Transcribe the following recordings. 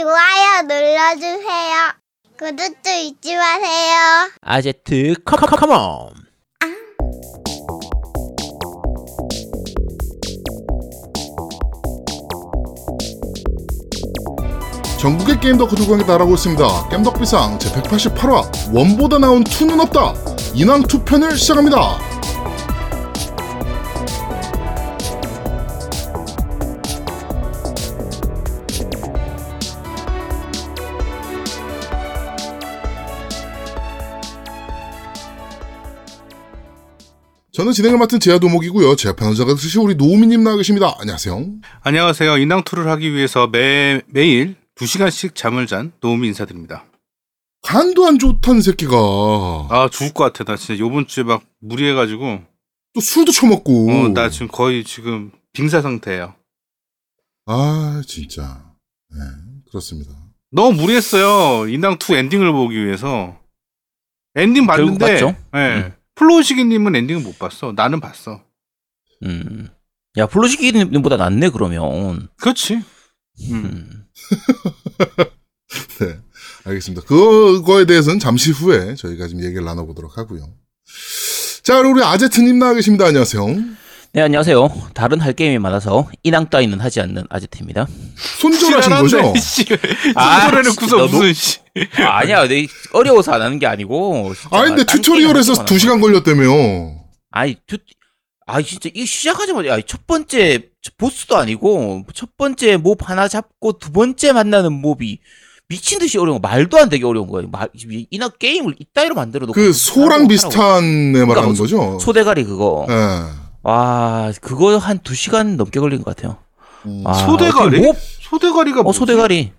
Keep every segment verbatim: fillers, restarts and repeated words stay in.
좋아요 눌러주세요. 구독도 잊지 마세요. 아제트 컴컴컴온. 아. 전국의 게임 덕후 두 강이 날아오고 있습니다. 겜덕비상 제백팔십팔 화 원보다 나온 투는 없다. 인왕투 편을 시작합니다. 저는 진행을 맡은 제야 도목이고요. 제 앞에 혼자 가듯이 우리 노우미님 나와 계십니다. 안녕하세요. 안녕하세요. 인왕투를 하기 위해서 매, 매일 두 시간씩 잠을 잔 노우미 인사드립니다. 간도 안 좋다는 새끼가. 아, 죽을 것 같아. 나 진짜 요번 주에 막 무리해가지고. 또 술도 처먹고. 어, 나 지금 거의 지금 빙사 상태예요. 아, 진짜. 네, 그렇습니다. 너무 무리했어요. 인왕투 엔딩을 보기 위해서. 엔딩 봤는데. 결국 봤죠? 네. 음. 플로시기님은 엔딩을 못 봤어. 나는 봤어. 음, 야 플로시기님보다 낫네 그러면. 그렇지. 음. 네, 알겠습니다. 그거에 대해서는 잠시 후에 저희가 좀 얘기를 나눠보도록 하고요. 자, 우리 아제트님 나와 계십니다. 안녕하세요. 네, 안녕하세요. 다른 할 게임이 많아서 인왕 따위는 하지 않는 아제트입니다. 손절하신 거죠? 손절에는 구석 무슨 씨. 아, 아니야, 내 어려워서 안 하는 게 아니고. 아, 근데 튜토리얼에서 두 시간 걸렸다며. 아니, 튜, 아, 진짜 이 시작하자마자 아니, 첫 번째 보스도 아니고 첫 번째 몹 하나 잡고 두 번째 만나는 몹이 미친 듯이 어려운 거, 말도 안 되게 어려운 거예요. 이나 게임을 이따위로 만들어 놓고. 그 소랑 비슷한 애 말하는 거죠? 소대가리 그거. 예. 와, 그거 한 두 시간 넘게 걸린 것 같아요. 음. 와, 소대가리? 몹? 소대가리가 뭐? 어, 소대가리.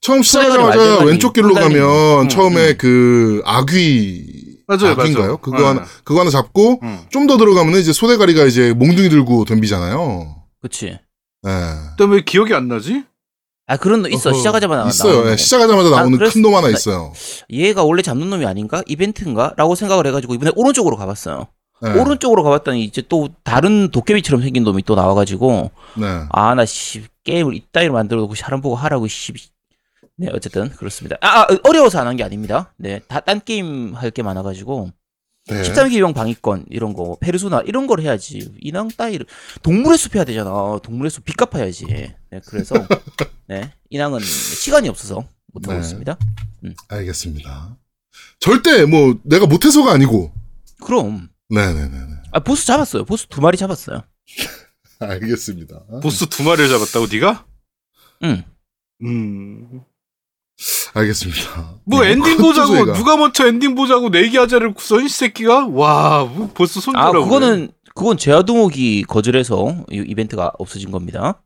처음 시작하자마자 왼쪽 길로 말대가리. 가면 응, 처음에 응. 그 아귀 맞아요, 아귀인가요? 맞아요. 그거 응. 하나 그거 하나 잡고 응. 좀 더 들어가면 이제 소대가리가 이제 몽둥이 들고 덤비잖아요. 그렇지. 예. 근데 왜 기억이 안 나지? 아 그런 놈 있어. 어, 시작하자마자 있어요. 나오는 예, 시작하자마자 나오는 아, 큰 놈 하나 있어요. 얘가 원래 잡는 놈이 아닌가? 이벤트인가?라고 생각을 해가지고 이번에 오른쪽으로 가봤어요. 네. 오른쪽으로 가봤더니 이제 또 다른 도깨비처럼 생긴 놈이 또 나와가지고 네. 아 나 씨 게임을 이따위로 만들어놓고 사람 보고 하라고 씨. 네, 어쨌든 그렇습니다. 아, 어려워서 안 한 게 아닙니다. 네, 다 딴 게임 할 게 많아가지고 네. 십삼 기병 방위권 이런 거, 페르소나 이런 걸 해야지. 인왕 따위를 동물의 숲 해야 되잖아. 동물의 숲 빚 갚아야지. 네, 그래서 네, 인왕은 시간이 없어서 못 하고 네. 있습니다. 음. 알겠습니다. 절대 뭐 내가 못해서가 아니고. 그럼. 네, 네, 네. 아 보스 잡았어요. 보스 두 마리 잡았어요. 알겠습니다. 보스 두 마리를 잡았다고 네가? 응. 음. 알겠습니다. 뭐 네, 엔딩 보자고 저희가. 누가 먼저 엔딩 보자고 내기하자를 구선 이 새끼가 와 뭐 벌써 손들어. 아 그거는 그건 제야 도목이 거절해서 이 이벤트가 없어진 겁니다.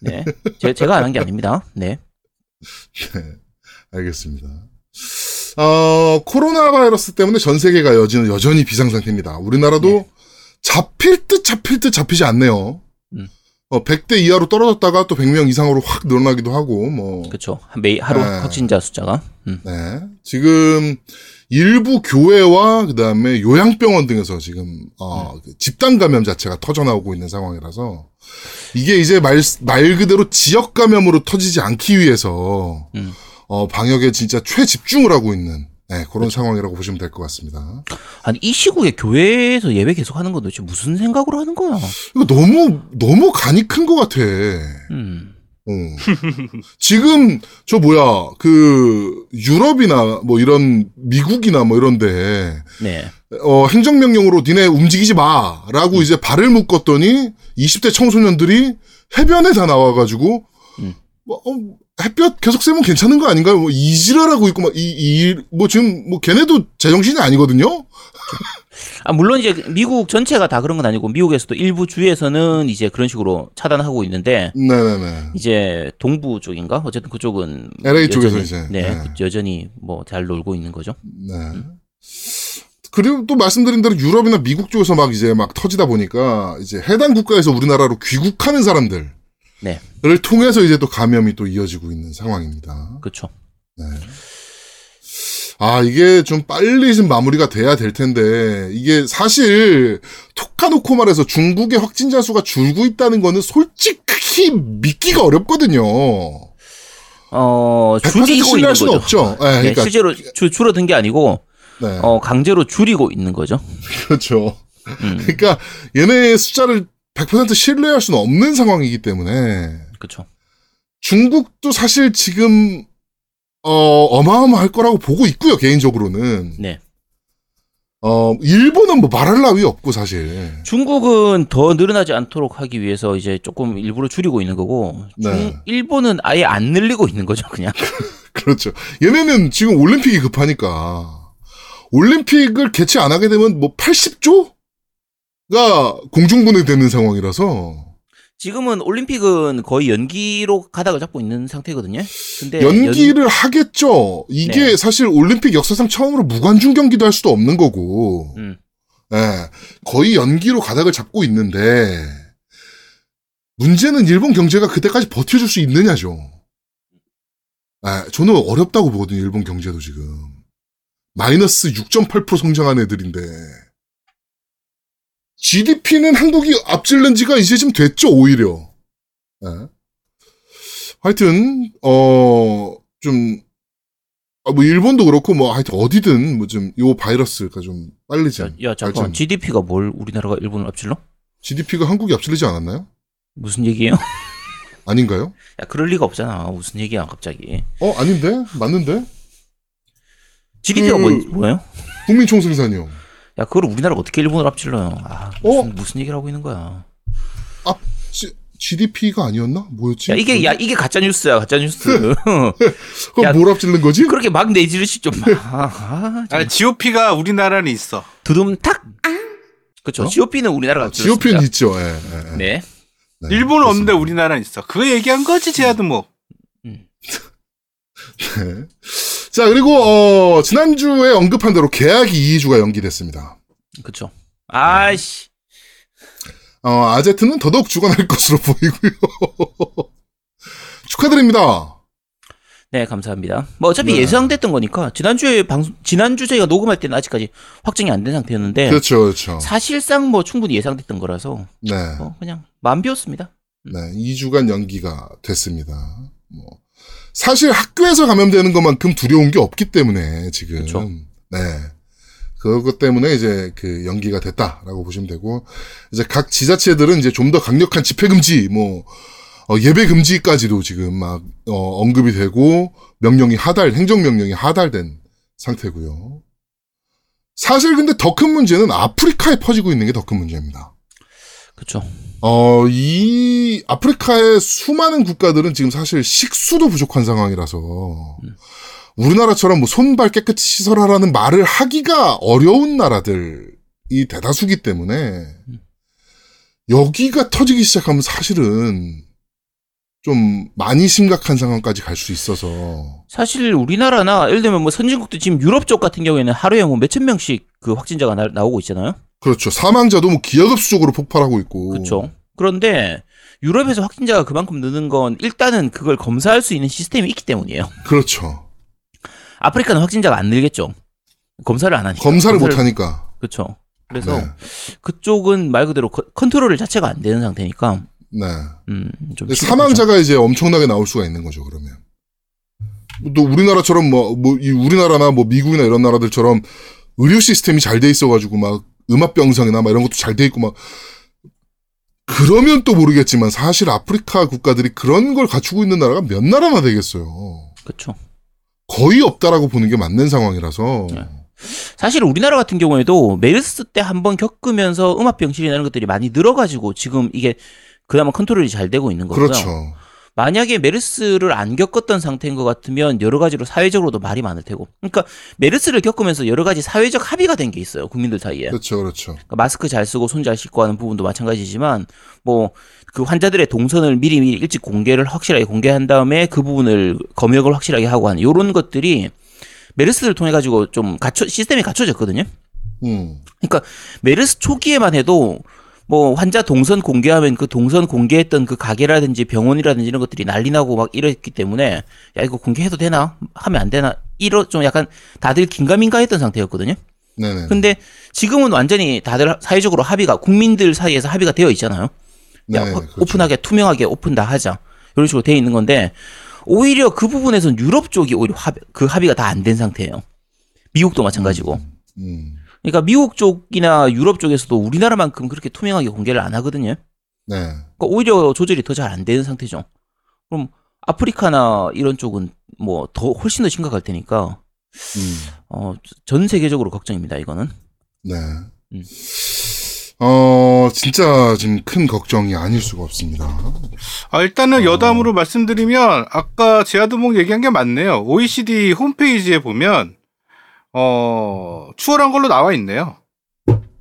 네, 제, 제가 안 한 게 아닙니다. 네. 네, 알겠습니다. 어 코로나 바이러스 때문에 전 세계가 여지는 여전히 비상 상태입니다. 우리나라도 네. 잡힐 듯 잡힐 듯 잡히지 않네요. 음. 어, 백 대 이하로 떨어졌다가 또 백 명 이상으로 확 늘어나기도 하고, 뭐. 그쵸. 매일 하루 네. 확진자 숫자가. 음. 네. 지금, 일부 교회와 그 다음에 요양병원 등에서 지금, 어, 음. 집단 감염 자체가 터져나오고 있는 상황이라서, 이게 이제 말, 말 그대로 지역 감염으로 터지지 않기 위해서, 음. 어, 방역에 진짜 최집중을 하고 있는, 네, 그런 그쵸. 상황이라고 보시면 될 것 같습니다. 아니, 이 시국에 교회에서 예배 계속 하는 건 도대체 무슨 생각으로 하는 거야? 이거 너무, 너무 간이 큰 것 같아. 음. 어. 지금, 저 뭐야, 그, 유럽이나 뭐 이런, 미국이나 뭐 이런데, 네. 어, 행정명령으로 니네 움직이지 마! 라고 음. 이제 발을 묶었더니, 이십 대 청소년들이 해변에 다 나와가지고, 음. 뭐, 어, 햇볕 계속 쐬면 괜찮은 거 아닌가요? 뭐, 이지랄하고 있고, 막, 이, 이, 뭐, 지금, 뭐, 걔네도 제정신이 아니거든요? 아, 물론 이제, 미국 전체가 다 그런 건 아니고, 미국에서도 일부 주에서는 이제 그런 식으로 차단하고 있는데, 네네네. 이제, 동부 쪽인가? 어쨌든 그쪽은. 엘에이 여전히, 쪽에서 이제. 네, 네. 여전히 뭐, 잘 놀고 있는 거죠. 네. 음. 그리고 또 말씀드린 대로 유럽이나 미국 쪽에서 막 이제 막 터지다 보니까, 이제 해당 국가에서 우리나라로 귀국하는 사람들. 네. 를 통해서 이제 또 감염이 또 이어지고 있는 상황입니다. 그렇죠. 네. 아, 이게 좀 빨리 좀 마무리가 돼야 될 텐데, 이게 사실, 톡카놓고 말해서 중국의 확진자 수가 줄고 있다는 거는 솔직히 믿기가 어렵거든요. 어, 어, 줄이고 있는 거죠. 없죠. 네, 그러니까. 네, 실제로 주, 줄어든 게 아니고 네. 어, 강제로 줄이고 있는 거죠. 그렇죠. 음. 그러니까 얘네의 숫자를 백 퍼센트 신뢰할 수는 없는 상황이기 때문에. 그렇죠. 중국도 사실 지금 어, 어마어마할 거라고 보고 있고요. 개인적으로는. 네. 어, 일본은 뭐 말할 나위 없고 사실. 중국은 더 늘어나지 않도록 하기 위해서 이제 조금 일부러 줄이고 있는 거고, 중, 네. 일본은 아예 안 늘리고 있는 거죠, 그냥. 그렇죠. 얘네는 지금 올림픽이 급하니까, 올림픽을 개최 안 하게 되면 뭐 팔십 조가 공중분해 되는 상황이라서. 지금은 올림픽은 거의 연기로 가닥을 잡고 있는 상태거든요. 근데 연기를 연... 하겠죠. 이게 네. 사실 올림픽 역사상 처음으로 무관중 경기도 할 수도 없는 거고, 음. 네. 거의 연기로 가닥을 잡고 있는데 문제는 일본 경제가 그때까지 버텨줄 수 있느냐죠. 네. 저는 어렵다고 보거든요. 일본 경제도 지금 마이너스 육 점 팔 퍼센트 성장한 애들인데. 지디피는 한국이 앞질른 지가 이제 좀 됐죠, 오히려. 네. 하여튼, 어, 좀, 아, 뭐, 일본도 그렇고, 뭐, 하여튼, 어디든, 뭐, 좀, 요 바이러스가 좀 빨리 좀. 야, 잠깐만, 좀... 지디피가 뭘 우리나라가 일본을 앞질러? 지디피가 한국이 앞질리지 않았나요? 무슨 얘기예요? 아닌가요? 야, 그럴 리가 없잖아. 무슨 얘기야, 갑자기. 어, 아닌데? 맞는데? 지디피가 그... 뭐, 뭐예요? 국민총생산이요. 야, 그걸 우리나라가 어떻게 일본을 앞질러요? 아, 무슨, 어? 무슨 얘기를 하고 있는 거야? 앞, 지, 지디피가 아니었나? 뭐였지? 야, 이게, 뭐지? 야, 이게 가짜뉴스야, 가짜뉴스. 그럼 뭘 앞질른 거지? 그렇게 막 내지르시 좀 마. 아, 아, 지오피가 우리나라는 있어. 두둠탁? 그쵸. 어? 지오피는 우리나라가 앞질렀습니다. 지오피는 있죠, 예. 예, 예. 네. 네. 일본은 없는데 우리나라는 있어. 그거 얘기한 거지, 제야 도목. 음. 네. 자, 그리고 어, 지난주에 언급한 대로 계약이 이 주가 연기됐습니다. 그렇죠. 아이씨. 어, 아제트는 더더욱 주관할 것으로 보이고요. 축하드립니다. 네, 감사합니다. 뭐 어차피 네. 예상됐던 거니까. 지난주에 방송 지난주 저희가 녹음할 때는 아직까지 확정이 안 된 상태였는데. 그렇죠. 그렇죠. 사실상 뭐 충분히 예상됐던 거라서. 네. 뭐 그냥 만비였습니다. 네, 이 주간 연기가 됐습니다. 뭐 사실 학교에서 감염되는 것만큼 두려운 게 없기 때문에 지금 그렇죠. 네 그것 때문에 이제 그 연기가 됐다라고 보시면 되고 이제 각 지자체들은 이제 좀 더 강력한 집회 금지 뭐 어, 예배 금지까지도 지금 막 어, 언급이 되고 명령이 하달 행정 명령이 하달된 상태고요. 사실 근데 더 큰 문제는 아프리카에 퍼지고 있는 게 더 큰 문제입니다. 그렇죠. 어, 이 아프리카의 수많은 국가들은 지금 사실 식수도 부족한 상황이라서 음. 우리나라처럼 뭐 손발 깨끗이 씻어라라는 말을 하기가 어려운 나라들이 대다수기 때문에 음. 여기가 터지기 시작하면 사실은 좀 많이 심각한 상황까지 갈 수 있어서 사실 우리나라나 예를 들면 뭐 선진국도 지금 유럽 쪽 같은 경우에는 하루에 뭐 몇천 명씩 그 확진자가 나, 나오고 있잖아요. 그렇죠. 사망자도 뭐 기하급수적으로 폭발하고 있고. 그렇죠. 그런데 유럽에서 확진자가 그만큼 느는 건 일단은 그걸 검사할 수 있는 시스템이 있기 때문이에요. 그렇죠. 아프리카는 확진자가 안 늘겠죠. 검사를 안 하니까. 검사를, 검사를 못 하니까. 그렇죠. 그래서 네. 그쪽은 말 그대로 컨트롤 자체가 안 되는 상태니까. 네. 음, 좀 사망자가 이제 엄청나게 나올 수가 있는 거죠. 그러면. 또 우리나라처럼 뭐, 뭐 이 우리나라나 뭐 미국이나 이런 나라들처럼 의료 시스템이 잘 돼 있어가지고 막. 음압병상이나 막 이런 것도 잘 돼 있고 막 그러면 또 모르겠지만 사실 아프리카 국가들이 그런 걸 갖추고 있는 나라가 몇 나라나 되겠어요. 그렇죠. 거의 없다라고 보는 게 맞는 상황이라서 네. 사실 우리나라 같은 경우에도 메르스 때 한번 겪으면서 음압병실이나 이런 것들이 많이 늘어가지고 지금 이게 그나마 컨트롤이 잘 되고 있는 거고요. 그렇죠. 만약에 메르스를 안 겪었던 상태인 것 같으면 여러 가지로 사회적으로도 말이 많을 테고. 그러니까 메르스를 겪으면서 여러 가지 사회적 합의가 된 게 있어요. 국민들 사이에. 그렇죠. 그렇죠. 그러니까 마스크 잘 쓰고 손 잘 씻고 하는 부분도 마찬가지지만 뭐 그 환자들의 동선을 미리미리 일찍 공개를 확실하게 공개한 다음에 그 부분을 검역을 확실하게 하고 하는 이런 것들이 메르스를 통해 가지고 좀 갖춰 시스템이 갖춰졌거든요. 음. 그러니까 메르스 초기에만 해도 뭐 환자 동선 공개하면 그 동선 공개했던 그 가게라든지 병원이라든지 이런 것들이 난리나고 막 이랬기 때문에 야 이거 공개해도 되나? 하면 안 되나? 이런 좀 약간 다들 긴가민가했던 상태였거든요. 네네. 근데 지금은 완전히 다들 사회적으로 합의가 국민들 사이에서 합의가 되어 있잖아요. 야 네네, 그렇죠. 오픈하게 투명하게 오픈 다 하자 이런 식으로 되어 있는 건데 오히려 그 부분에서는 유럽 쪽이 오히려 합, 그 합의가 다 안 된 상태예요. 미국도 마찬가지고. 음, 음. 그러니까 미국 쪽이나 유럽 쪽에서도 우리나라만큼 그렇게 투명하게 공개를 안 하거든요. 네. 그러니까 오히려 조절이 더 잘 안 되는 상태죠. 그럼 아프리카나 이런 쪽은 뭐 더 훨씬 더 심각할 테니까 음. 어, 전 세계적으로 걱정입니다. 이거는. 네. 음. 어, 진짜 지금 큰 걱정이 아닐 수가 없습니다. 아, 일단은 어... 여담으로 말씀드리면, 아까 제야 도목 얘기한 게 맞네요. 오이시디 홈페이지에 보면, 어, 추월한 걸로 나와 있네요.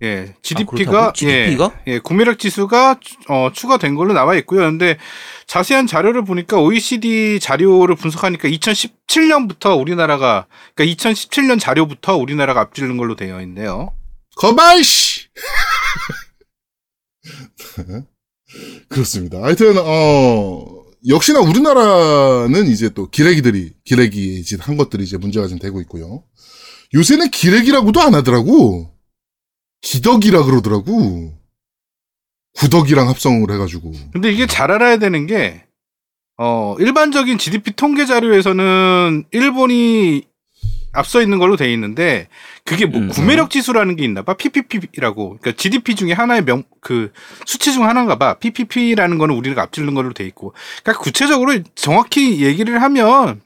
예, 지디피가, 아, 지디피가? 예, 예, 구매력 지수가, 어, 추가된 걸로 나와 있고요. 근데 자세한 자료를 보니까 오이시디 자료를 분석하니까 이천십칠 년부터 우리나라가, 그러니까 이천십칠 년 자료부터 우리나라가 앞지른 걸로 되어 있네요. 거발, 씨! 그렇습니다. 하여튼, 어, 역시나 우리나라는 이제 또 기레기들이, 기레기 한 것들이 이제 문제가 지금 되고 있고요. 요새는 기레기라고도 안 하더라고. 기덕이라 그러더라고. 구덕이랑 합성을 해가지고. 근데 이게 잘 알아야 되는 게, 어, 일반적인 지디피 통계 자료에서는 일본이 앞서 있는 걸로 돼 있는데, 그게 뭐 음. 구매력 지수라는 게 있나 봐. 피피피라고. 그러니까 지디피 중에 하나의 명, 그 수치 중 하나인가 봐. 피피피라는 거는 우리가 앞지른 걸로 돼 있고. 그러니까 구체적으로 정확히 얘기를 하면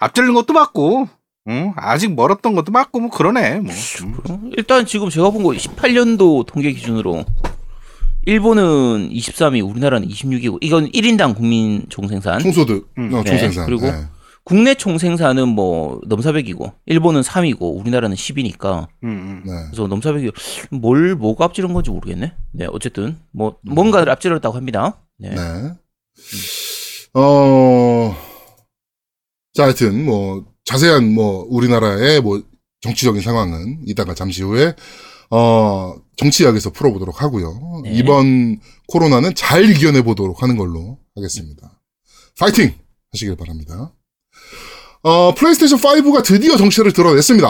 앞지른 것도 맞고, 응? 아직 멀었던 것도 맞고 뭐 그러네. 뭐. 일단 지금 제가 본 거 십팔 년도 통계 기준으로 일본은 이십삼 위, 우리나라는 이십육 위고 이건 일 인당 국민 총생산. 총소득. 응. 어, 총생산. 네, 그리고 네. 국내 총생산은 뭐 넘사벽이고 일본은 삼 위고 우리나라는 십 위니까 음, 음. 네. 그래서 넘사벽이 뭘 뭐가 앞지른 건지 모르겠네. 네, 어쨌든 뭐 음. 뭔가를 앞질렀다고 합니다. 네. 네. 음. 어, 자, 하여튼 뭐 자세한 뭐 우리나라의 뭐 정치적인 상황은 이따가 잠시 후에 어 정치학에서 풀어보도록 하고요. 네. 이번 코로나는 잘 이겨내 보도록 하는 걸로 하겠습니다. 파이팅 하시길 바랍니다. 어, 플레이스테이션 파이브가 드디어 정체를 드러냈습니다.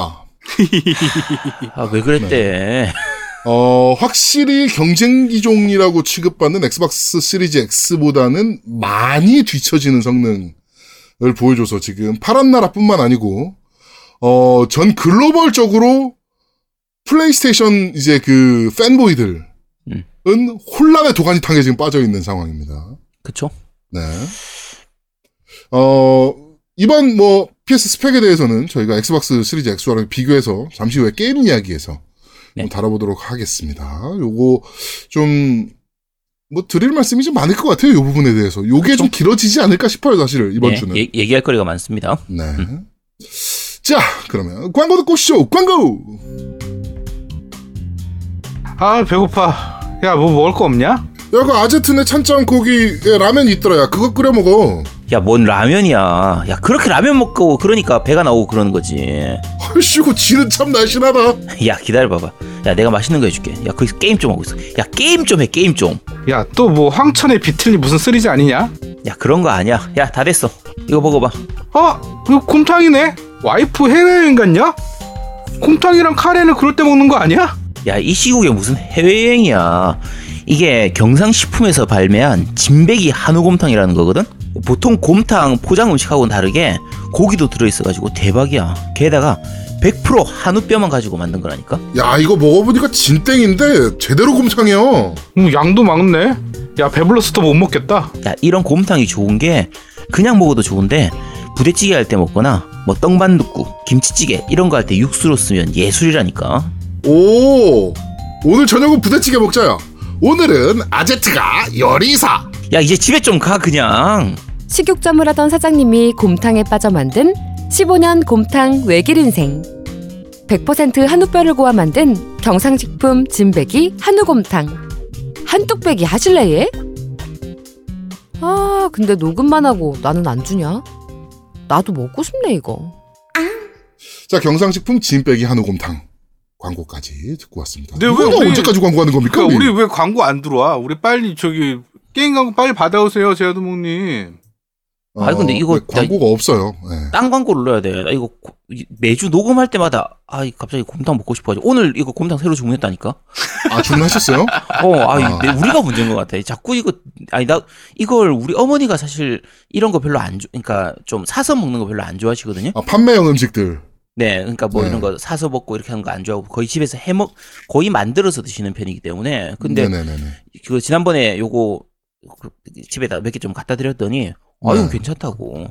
아, 왜 그랬대? 네. 어, 확실히 경쟁 기종이라고 취급받는 엑스박스 시리즈 X보다는 많이 뒤처지는 성능을 보여줘서 지금 파란 나라뿐만 아니고, 어, 전 글로벌적으로 플레이스테이션 이제 그 팬보이들은 음. 혼란의 도가니탕에 지금 빠져있는 상황입니다. 그쵸? 네. 어, 이번 뭐 피에스 스펙에 대해서는 저희가 엑스박스 시리즈 X랑 비교해서 잠시 후에 게임 이야기에서 네. 좀 다뤄보도록 하겠습니다. 요거 좀 뭐 드릴 말씀이 좀 많을 것 같아요. 요 부분에 대해서. 요게 그렇죠? 좀 길어지지 않을까 싶어요. 사실 이번 네. 주는. 예, 얘기할 거리가 많습니다. 네. 음. 자, 그러면 광고 듣고 오시죠. 광고! 아, 배고파. 야, 뭐 먹을 거 없냐? 야, 그 아제트네 찬장 고기에 라면이 있더라. 야, 그거 끓여 먹어. 야, 뭔 라면이야. 야, 그렇게 라면 먹고 그러니까 배가 나오고 그러는 거지. 아이씨고 지는 참 날씬하다. 야, 기다려봐봐. 야, 내가 맛있는 거 해줄게. 야, 거기서 게임 좀 하고 있어. 야, 게임 좀 해, 게임 좀. 야, 또 뭐 황천의 비틀니 무슨 쓰리지 아니냐? 야, 그런 거 아니야. 야, 다 됐어. 이거 먹어봐. 어? 이거 곰탕이네? 와이프 해외여행 갔냐? 곰탕이랑 카레는 그럴 때 먹는 거 아니야? 야, 이 시국에 무슨 해외여행이야. 이게 경상식품에서 발매한 진백이 한우곰탕이라는 거거든? 보통 곰탕 포장 음식하고는 다르게 고기도 들어있어가지고 대박이야. 게다가 백 퍼센트 한우뼈만 가지고 만든 거라니까? 야, 이거 먹어보니까 진땡인데 제대로 곰탕이야. 음, 양도 많네. 야, 배불러서 더 못 먹겠다. 야, 이런 곰탕이 좋은 게 그냥 먹어도 좋은데 부대찌개 할 때 먹거나 뭐 떡반둣국, 김치찌개 이런 거 할 때 육수로 쓰면 예술이라니까. 오, 오늘 저녁은 부대찌개 먹자야. 오늘은 아제트가 요리사. 야, 이제 집에 좀 가 그냥. 식욕점을 하던 사장님이 곰탕에 빠져 만든 십오 년 곰탕 외길 인생. 백 퍼센트 한우뼈를 고아 만든 경상식품 진백이 한우곰탕. 한뚝배기 하실래예? 아, 근데 녹음만 하고 나는 안 주냐? 나도 먹고 싶네 이거. 아. 자, 경상식품 진백이 한우곰탕. 광고까지 듣고 왔습니다. 근데 왜 우리, 언제까지 광고하는 겁니까? 그러니까 우리 왜 광고 안 들어와? 우리 빨리 저기 게임 광고 빨리 받아오세요, 제야 도목님. 어, 아 근데 이거 광고가 없어요. 네. 딴 광고를 넣어야 돼. 나 이거 매주 녹음할 때마다 아 갑자기 곰탕 먹고 싶어가지고 오늘 이거 곰탕 새로 주문했다니까. 아 주문하셨어요? 어, 아, 아. 내, 우리가 문제인 것 같아. 자꾸 이거 아니 나 이걸 우리 어머니가 사실 이런 거 별로 안 좋아. 그러니까 좀 사서 먹는 거 별로 안 좋아하시거든요. 아 판매용 음식들. 네, 그러니까 뭐 네. 이런 거 사서 먹고 이렇게 하는 거 안 좋아하고 거의 집에서 해먹 거의 만들어서 드시는 편이기 때문에. 근데 네네네네. 그 지난번에 요거 집에다 몇 개 좀 갖다 드렸더니. 아유 네. 괜찮다고.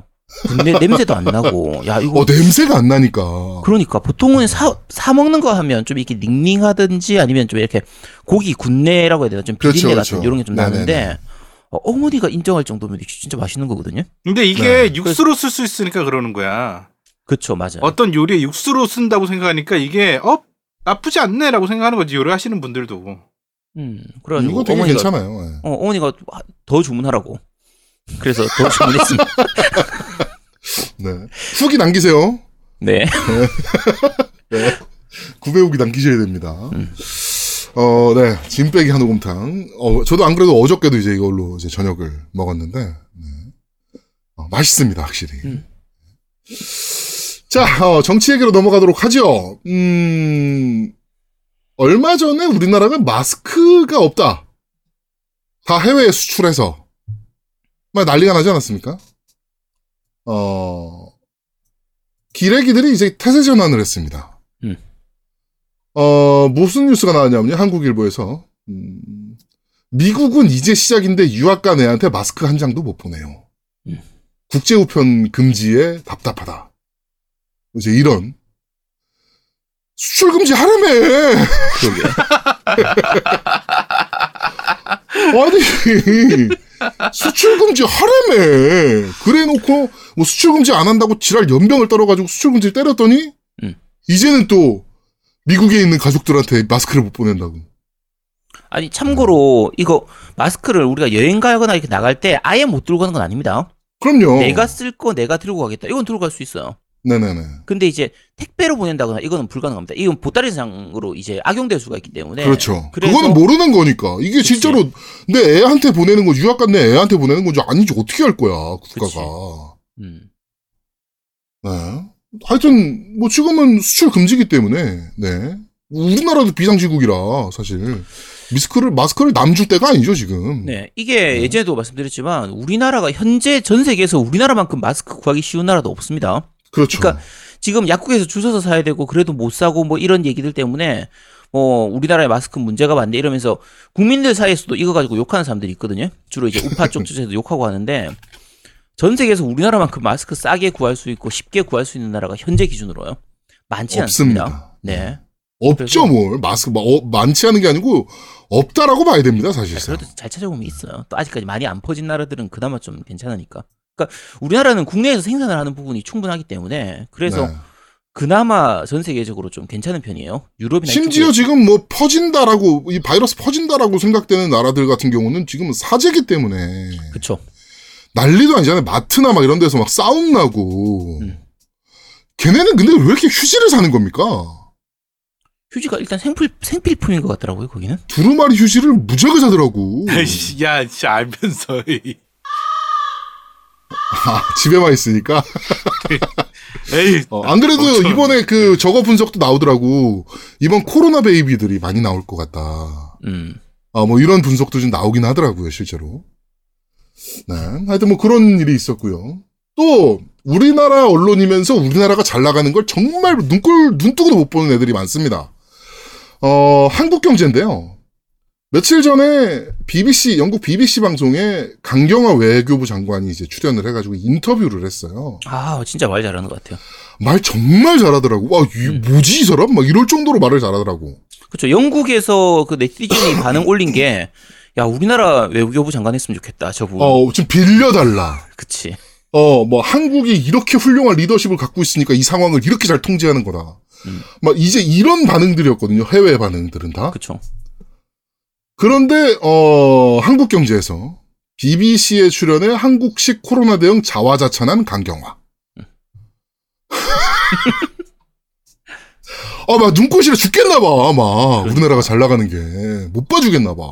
근데 냄새도 안 나고. 야 이거. 어 냄새가 안 나니까. 그러니까 보통은 사 사 먹는 거 하면 좀 이렇게 닝닝하든지 아니면 좀 이렇게 고기 군내라고 해야 되나 좀 비린내 그렇죠, 같은 그렇죠. 이런 게 좀 나는데 어, 어머니가 인정할 정도면 진짜 맛있는 거거든요. 근데 이게 네. 육수로 쓸 수 있으니까 그러는 거야. 그렇죠, 맞아요. 어떤 요리에 육수로 쓴다고 생각하니까 이게 어 나쁘지 않네라고 생각하는 거지 요리하시는 분들도. 음, 그래가지고 이거 되게 어머니가, 괜찮아요. 네. 어 어머니가 더 주문하라고. 그래서 더 주문했습니다. 네. 후기 남기세요. 네. 네. 구배 후기 남기셔야 됩니다. 음. 어, 네. 진빼기 한우곰탕. 어, 저도 안 그래도 어저께도 이제 이걸로 이제 저녁을 먹었는데, 네. 어, 맛있습니다, 확실히. 음. 자, 어, 정치 얘기로 넘어가도록 하죠. 음, 얼마 전에 우리나라가 마스크가 없다. 다 해외에 수출해서. 막 난리가 나지 않았습니까? 어, 기레기들이 이제 태세 전환을 했습니다. 음. 어, 무슨 뉴스가 나왔냐면요. 한국일보에서. 음, 미국은 이제 시작인데 유학간 애한테 마스크 한 장도 못 보내요. 음. 국제우편 금지에 답답하다. 이제 이런. 수출 금지 하라며! 그러게. 아니. 수출금지 하라며. 그래놓고 뭐 수출금지 안 한다고 지랄 연병을 떨어가지고 수출금지를 때렸더니 음. 이제는 또 미국에 있는 가족들한테 마스크를 못 보낸다고. 아니 참고로 이거 마스크를 우리가 여행 가거나 이렇게 나갈 때 아예 못 들고 가는 건 아닙니다. 그럼요. 내가 쓸 거 내가 들고 가겠다. 이건 들고 갈 수 있어요. 네네네. 근데 이제 택배로 보낸다거나 이거는 불가능합니다. 이건 보따리상으로 이제 악용될 수가 있기 때문에. 그렇죠. 그거는 모르는 거니까. 이게 그치. 진짜로 내 애한테 보내는 거, 유학 간 내 애한테 보내는 건지 아닌지 어떻게 알 거야, 국가가. 음. 네. 하여튼, 뭐 지금은 수출 금지기 때문에, 네. 우리나라도 비상시국이라, 사실. 미스크를, 마스크를 남줄 때가 아니죠, 지금. 네. 이게 네. 예전에도 말씀드렸지만, 우리나라가 현재 전 세계에서 우리나라만큼 마스크 구하기 쉬운 나라도 없습니다. 그렇죠. 그러니까 지금 약국에서 줄 서서 사야 되고 그래도 못 사고 뭐 이런 얘기들 때문에 뭐 우리나라의 마스크 문제가 많네 이러면서 국민들 사이에서도 이거 가지고 욕하는 사람들이 있거든요. 주로 이제 우파 쪽 주제에서 욕하고 하는데 전 세계에서 우리나라만큼 마스크 싸게 구할 수 있고 쉽게 구할 수 있는 나라가 현재 기준으로요. 많지 않습니다. 없습니다. 네. 없죠 뭘. 마스크 어, 많지 않은 게 아니고 없다라고 봐야 됩니다. 사실상. 그래도 잘 찾아보면 있어요. 또 아직까지 많이 안 퍼진 나라들은 그나마 좀 괜찮으니까. 그러니까 우리나라는 국내에서 생산을 하는 부분이 충분하기 때문에 그래서 네. 그나마 전 세계적으로 좀 괜찮은 편이에요. 유럽이나 심지어 지금 뭐 퍼진다라고 이 바이러스 퍼진다라고 생각되는 나라들 같은 경우는 지금은 사재기 때문에 그렇죠. 난리도 아니잖아요. 마트나 막 이런 데서 막 싸움 나고. 음. 걔네는 근데 왜 이렇게 휴지를 사는 겁니까? 휴지가 일단 생필, 생필품인 것 같더라고요. 거기는 두루마리 휴지를 무지하게 사더라고. 야, 진짜 알면서. 아, 집에만 있으니까. 에이, 어, 안 그래도 엄청... 이번에 그 저거 분석도 나오더라고. 이번 코로나 베이비들이 많이 나올 것 같다. 음. 아, 뭐 이런 분석도 좀 나오긴 하더라고요, 실제로. 네. 하여튼 뭐 그런 일이 있었고요. 또 우리나라 언론이면서 우리나라가 잘 나가는 걸 정말 눈꼴 눈뜨고도 못 보는 애들이 많습니다. 어, 한국경제인데요. 며칠 전에 비비씨, 영국 비비씨 방송에 강경화 외교부 장관이 이제 출연을 해가지고 인터뷰를 했어요. 아, 진짜 말 잘하는 것 같아요. 말 정말 잘하더라고. 아, 이, 음. 뭐지, 이 사람? 막 이럴 정도로 말을 잘하더라고. 그렇죠. 영국에서 그 네티즌이 반응 올린 게, 야, 우리나라 외교부 장관 했으면 좋겠다, 저분. 어, 좀 빌려달라. 그치. 어, 뭐, 한국이 이렇게 훌륭한 리더십을 갖고 있으니까 이 상황을 이렇게 잘 통제하는 거다. 음. 막 이제 이런 반응들이었거든요. 해외 반응들은 다. 그쵸. 그런데 어 한국경제에서 비비씨에 출연해 한국식 코로나 대응 자화자찬한 강경화. 아, 막 눈꽃이라 죽겠나 봐. 막 그래. 우리나라가 잘 나가는 게 못 봐주겠나 봐.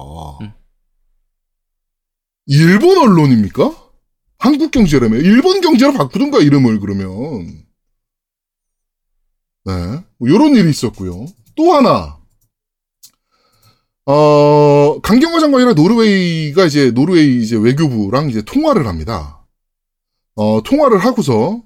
응. 일본 언론입니까? 한국 경제라며. 일본 경제로 바꾸든가 이름을 그러면. 네, 뭐 요런 일이 있었고요. 또 하나, 어, 강경화 장관이랑 노르웨이가 이제 노르웨이 이제 외교부랑 이제 통화를 합니다. 어, 통화를 하고서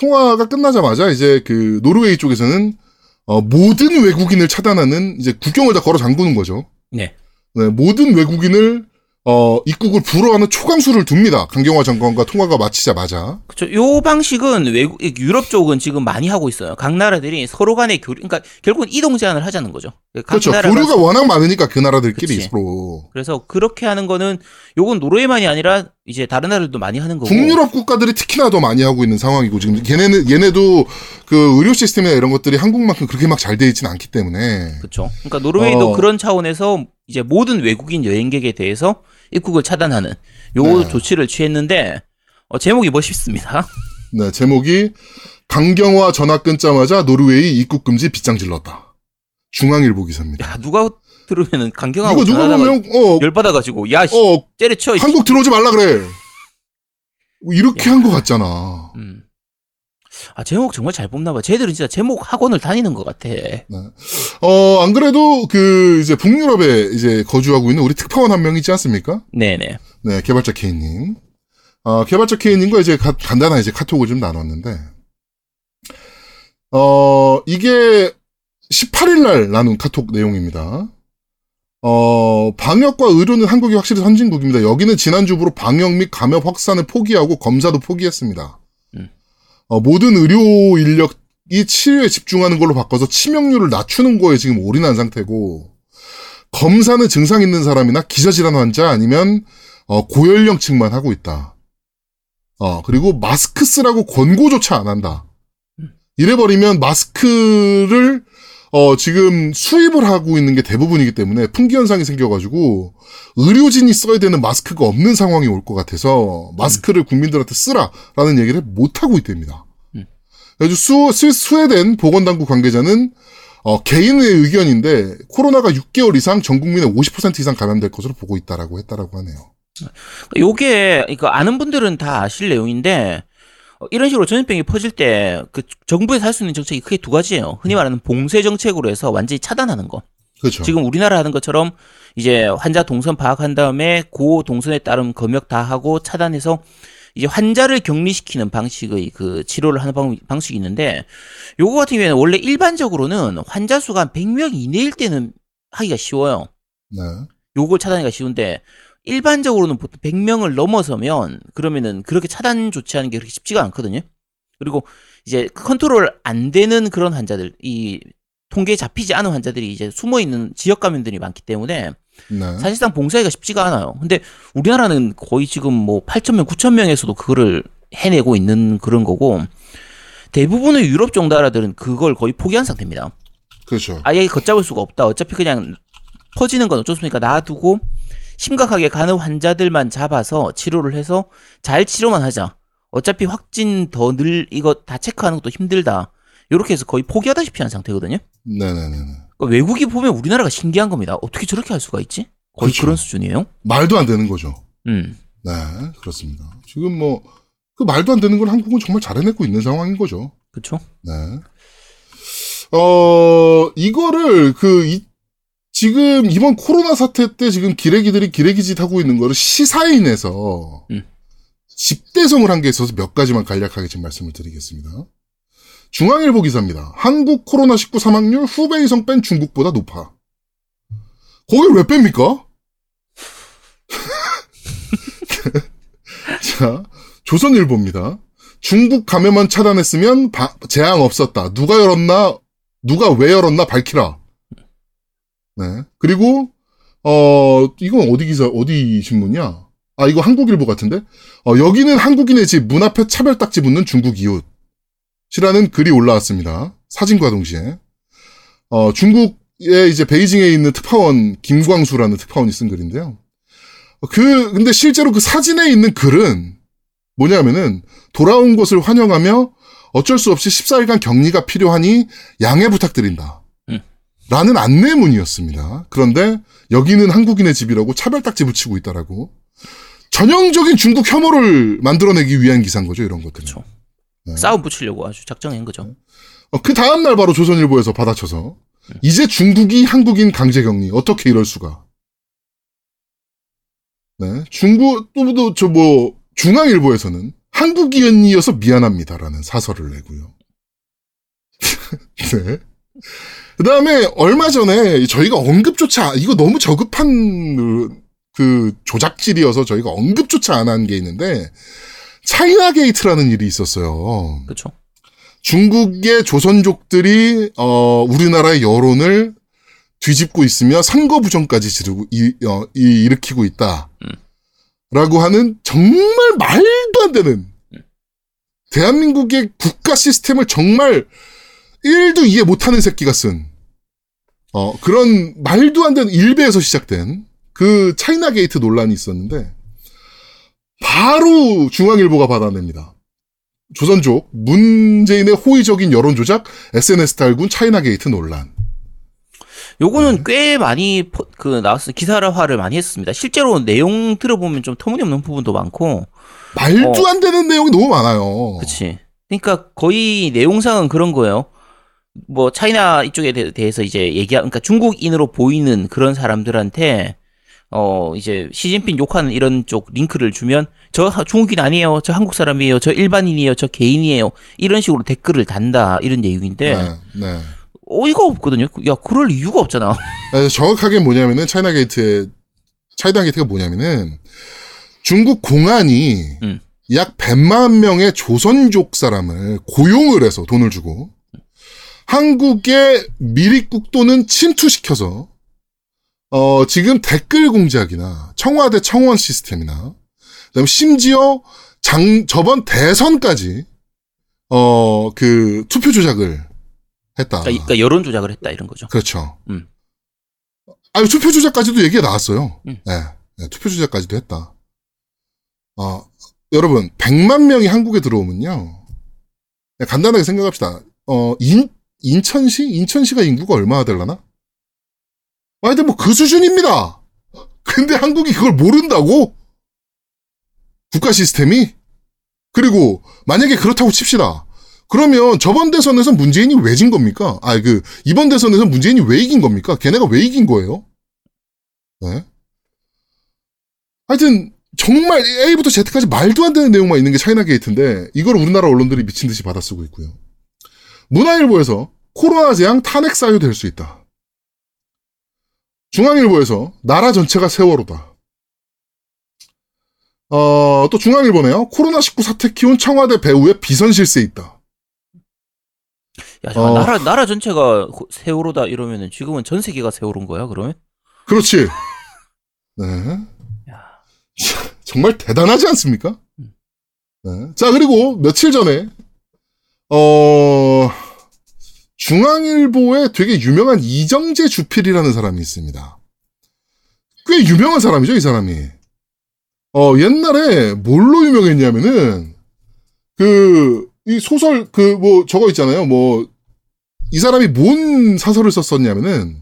통화가 끝나자마자 이제 그 노르웨이 쪽에서는 어, 모든 외국인을 차단하는 이제 국경을 다 걸어 잠그는 거죠. 네. 네, 모든 외국인을 어, 입국을 불허하는 초강수를 둡니다. 강경화 장관과 통화가 마치자마자. 그렇죠. 요 방식은 외국, 유럽 쪽은 지금 많이 하고 있어요. 각 나라들이 서로 간의 교류, 그러니까 결국은 이동 제한을 하자는 거죠. 그렇죠. 교류가 워낙 많으니까 그 나라들끼리 그치. 서로. 그래서 그렇게 하는 거는 요건 노르웨이만이 아니라 이제 다른 나라들도 많이 하는 거고. 북유럽 국가들이 특히나 더 많이 하고 있는 상황이고 지금 얘네는 얘네도 그 의료 시스템이나 이런 것들이 한국만큼 그렇게 막 잘 돼 있지는 않기 때문에. 그렇죠. 그러니까 노르웨이도 어. 그런 차원에서 이제 모든 외국인 여행객에 대해서 입국을 차단하는 요 네. 조치를 취했는데 어, 제목이 멋있습니다. 네, 제목이 강경화 전화 끊자마자 노르웨이 입국 금지 빗장 질렀다. 중앙일보 기사입니다. 야, 누가 들으면은 강경화 이거 누가 보면 어, 열 받아가지고 야, 어, 째려쳐. 한국 들어오지 말라 그래. 이렇게 한 것 같잖아. 음. 아, 제목 정말 잘 뽑나봐. 쟤들은 진짜 제목 학원을 다니는 것 같아. 네. 어, 안 그래도 그 이제 북유럽에 이제 거주하고 있는 우리 특파원 한 명 있지 않습니까? 네네. 네, 개발자 K님. 어, 개발자 K님과 이제 가, 간단한 이제 카톡을 좀 나눴는데, 어, 이게 십팔일날 나눈 카톡 내용입니다. 어, 방역과 의료는 한국이 확실히 선진국입니다. 여기는 지난주부로 방역 및 감염 확산을 포기하고 검사도 포기했습니다. 어, 모든 의료 인력이 치료에 집중하는 걸로 바꿔서 치명률을 낮추는 거에 지금 올인한 상태고, 검사는 증상 있는 사람이나 기저질환 환자 아니면 어, 고연령층만 하고 있다. 어, 그리고 마스크 쓰라고 권고조차 안 한다. 이래버리면 마스크를 어, 지금 수입을 하고 있는 게 대부분이기 때문에 품귀 현상이 생겨가지고 의료진이 써야 되는 마스크가 없는 상황이 올 것 같아서 마스크를 국민들한테 쓰라라는 얘기를 못 하고 있답니다. 그래서 수, 수, 스웨덴 보건당국 관계자는 어, 개인의 의견인데 코로나가 육개월 이상 전 국민의 오십 퍼센트 이상 감염될 것으로 보고 있다라고 했다라고 하네요. 요게 이거 아는 분들은 다 아실 내용인데. 이런 식으로 전염병이 퍼질 때 그 정부에서 할 수 있는 정책이 크게 두 가지예요. 흔히 말하는 봉쇄 정책으로 해서 완전히 차단하는 거. 그렇죠. 지금 우리나라 하는 것처럼 이제 환자 동선 파악한 다음에 그 동선에 따른 검역 다 하고 차단해서 이제 환자를 격리시키는 방식의 그 치료를 하는 방, 방식이 있는데, 요거 같은 경우에는 원래 일반적으로는 환자 수가 한 백 명 이내일 때는 하기가 쉬워요. 네. 요걸 차단하기가 쉬운데, 일반적으로는 보통 백 명을 넘어서면 그러면은 그렇게 차단 조치하는 게 그렇게 쉽지가 않거든요. 그리고 이제 컨트롤 안 되는 그런 환자들, 이 통계에 잡히지 않은 환자들이 이제 숨어 있는 지역 감염들이 많기 때문에 네. 사실상 봉쇄하기가 쉽지가 않아요. 근데 우리나라는 거의 지금 뭐 팔천 명, 구천 명에서도 그거를 해내고 있는 그런 거고, 대부분의 유럽 쪽 나라들은 그걸 거의 포기한 상태입니다. 그렇죠. 아예 걷잡을 수가 없다. 어차피 그냥 퍼지는 건 어쩔 수 없으니까 놔두고 심각하게 간호 환자들만 잡아서 치료를 해서 잘 치료만 하자. 어차피 확진 더 늘 이거 다 체크하는 것도 힘들다. 이렇게 해서 거의 포기하다시피 한 상태거든요. 네네네. 그러니까 외국이 보면 우리나라가 신기한 겁니다. 어떻게 저렇게 할 수가 있지? 거의 그렇죠. 그런 수준이에요. 말도 안 되는 거죠. 음. 네, 그렇습니다. 지금 뭐 그 말도 안 되는 걸 한국은 정말 잘 해내고 있는 상황인 거죠. 그렇죠. 네. 어 이거를 그 이. 지금 이번 코로나 사태 때 지금 기레기들이 기레기짓 하고 있는 거를 시사인에서 음. 집대성을 한 게 있어서 몇 가지만 간략하게 지금 말씀을 드리겠습니다. 중앙일보 기사입니다. 한국 코로나십구 사망률 후배 이상 뺀 중국보다 높아. 거길 왜 뺍니까? 자, 조선일보입니다. 중국 감염만 차단했으면 바, 재앙 없었다. 누가 열었나, 누가 왜 열었나 밝히라. 네. 그리고, 어, 이건 어디 기사, 어디 신문이야? 아, 이거 한국일보 같은데? 어, 여기는 한국인의 집, 문 앞에 차별 딱지 붙는 중국 이웃. 시라는 글이 올라왔습니다. 사진과 동시에. 어, 중국의 이제 베이징에 있는 특파원, 김광수라는 특파원이 쓴 글인데요. 그, 근데 실제로 그 사진에 있는 글은 뭐냐면은, 돌아온 것을 환영하며 어쩔 수 없이 십사일간 격리가 필요하니 양해 부탁드린다. 라는 안내문이었습니다. 그런데 여기는 한국인의 집이라고 차별딱지 붙이고 있다라고. 전형적인 중국 혐오를 만들어내기 위한 기사인 거죠, 이런 것들은. 그렇죠. 네. 싸움 붙이려고 아주 작정한 거죠. 어, 그 다음 날 바로 조선일보에서 받아쳐서 네. 이제 중국이 한국인 강제격리 어떻게 이럴 수가. 네, 중국 또 저 뭐 중앙일보에서는 한국인이어서 미안합니다라는 사설을 내고요. 네. 그다음에 얼마 전에 저희가 언급조차 이거 너무 저급한 그 조작질이어서 저희가 언급조차 안 한 게 있는데 차이나 게이트라는 일이 있었어요. 그렇죠. 중국의 조선족들이 어 우리나라의 여론을 뒤집고 있으며 선거 부정까지 지르고 이, 어, 이 일으키고 있다라고 음. 하는 정말 말도 안 되는 음. 대한민국의 국가 시스템을 정말 일도 이해 못하는 새끼가 쓴 어, 그런 말도 안 되는 일베에서 시작된 그 차이나 게이트 논란이 있었는데 바로 중앙일보가 받아냅니다. 조선족 문재인의 호의적인 여론조작 에스엔에스 탈군 차이나 게이트 논란. 요거는 네. 꽤 많이 포, 그 나왔어 기사화를 많이 했습니다. 실제로 내용 들어보면 좀 터무니없는 부분도 많고 말도 어, 안 되는 내용이 너무 많아요. 그렇지. 그러니까 거의 내용상은 그런 거예요. 뭐 차이나 이쪽에 대, 대해서 이제 얘기하, 그러니까 중국인으로 보이는 그런 사람들한테 어 이제 시진핑 욕하는 이런 쪽 링크를 주면 저 중국인 아니에요, 저 한국 사람이에요, 저 일반인이에요, 저 개인이에요 이런 식으로 댓글을 단다 이런 내용인데. 네. 네. 어이가 없거든요. 야, 그럴 이유가 없잖아. 정확하게 뭐냐면은, 차이나 게이트의, 차이나 게이트가 뭐냐면은, 중국 공안이 음. 약 백만 명의 조선족 사람을 고용을 해서 돈을 주고, 음. 한국의 밀입국 또는 침투시켜서, 어, 지금 댓글 공작이나, 청와대 청원 시스템이나, 그 다음에 심지어 장, 저번 대선까지, 어, 그, 투표 조작을, 했다. 그러니까 여론 조작을 했다 이런 거죠. 그렇죠. 음. 아니 투표 조작까지도 얘기가 나왔어요. 음. 네. 네, 투표 조작까지도 했다. 어, 여러분 백만 명이 한국에 들어오면요. 간단하게 생각합시다. 어, 인 인천시 인천시가 인구가 얼마나 되려나? 하여튼 뭐 그 수준입니다. 근데 한국이 그걸 모른다고? 국가 시스템이? 그리고 만약에 그렇다고 칩시다. 그러면 저번 대선에서 문재인이 왜 진 겁니까? 아, 그 이번 대선에서 문재인이 왜 이긴 겁니까? 걔네가 왜 이긴 거예요? 네. 하여튼 정말 A부터 Z까지 말도 안 되는 내용만 있는 게 차이나 게이트인데 이걸 우리나라 언론들이 미친 듯이 받아쓰고 있고요. 문화일보에서 코로나 재앙 탄핵 사유 될 수 있다. 중앙일보에서 나라 전체가 세월호다. 어, 또 중앙일보네요. 코로나십구 사태 키운 청와대 배우의 비선실세 있다. 야, 어, 나라, 나라 전체가 세월호다 이러면은 지금은 전 세계가 세월호인 거야, 그러면? 그렇지. 네. 야. 정말 대단하지 않습니까? 네. 자, 그리고 며칠 전에, 어, 중앙일보에 되게 유명한 이정재 주필이라는 사람이 있습니다. 꽤 유명한 사람이죠, 이 사람이. 어, 옛날에 뭘로 유명했냐면은, 그, 이 소설, 그, 뭐, 저거 있잖아요. 뭐, 이 사람이 뭔 사설을 썼었냐면은,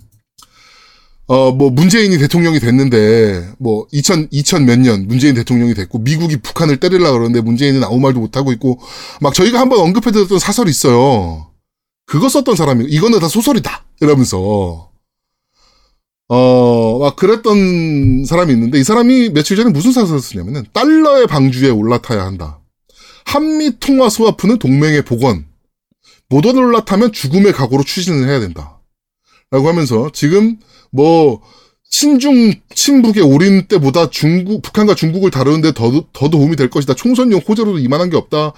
어, 뭐, 문재인이 대통령이 됐는데, 뭐, 이천, 이천 몇 년 문재인 대통령이 됐고, 미국이 북한을 때리려고 그러는데 문재인은 아무 말도 못하고 있고, 막 저희가 한번 언급해드렸던 사설이 있어요. 그거 썼던 사람이, 이거는 다 소설이다! 이러면서. 어, 막 그랬던 사람이 있는데 이 사람이 며칠 전에 무슨 사설을 쓰냐면은 달러의 방주에 올라타야 한다. 한미 통화 스와프는 동맹의 복원. 못 올라타면 죽음의 각오로 추진을 해야 된다. 라고 하면서 지금 뭐 친중 친북의 올인 때보다 중국 북한과 중국을 다루는데 더, 더 도움이 될 것이다. 총선용 호재로도 이만한 게 없다.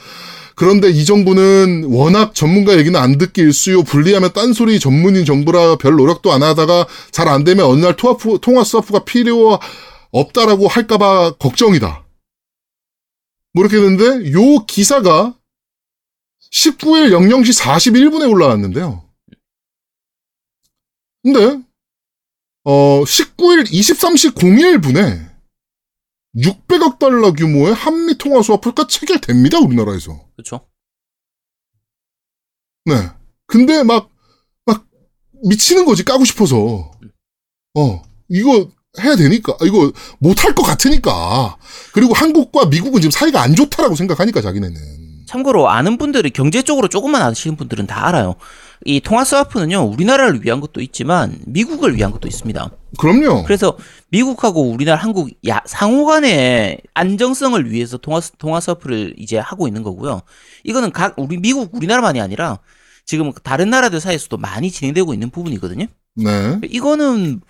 그런데 이 정부는 워낙 전문가 얘기는 안 듣기 일쑤요. 불리하면 딴소리 전문인 정부라 별 노력도 안 하다가 잘 안 되면 어느 날 통화프, 통화 스와프가 필요 없다라고 할까 봐 걱정이다. 뭐 이렇게 됐는데 요 기사가 십구일 영영 시 사십일분에 올라왔는데요. 근데 어 십구일 이십삼 시 영일분에 육백억 달러 규모의 한미 통화 스와프가 체결됩니다, 우리나라에서. 그렇죠. 네. 근데 막 막 미치는 거지 까고 싶어서. 어 이거 해야 되니까. 이거 못할 것 같으니까. 그리고 한국과 미국은 지금 사이가 안 좋다라고 생각하니까 자기네는. 참고로 아는 분들이 경제 쪽으로 조금만 아시는 분들은 다 알아요. 이 통화 스와프는요, 우리나라를 위한 것도 있지만 미국을 위한 것도 있습니다. 그럼요. 그래서 미국하고 우리나라, 한국 야, 상호간의 안정성을 위해서 통화 통화 스와프를 이제 하고 있는 거고요. 이거는 각 우리 미국 우리나라만이 아니라 지금 다른 나라들 사이에서도 많이 진행되고 있는 부분이거든요. 네. 이거는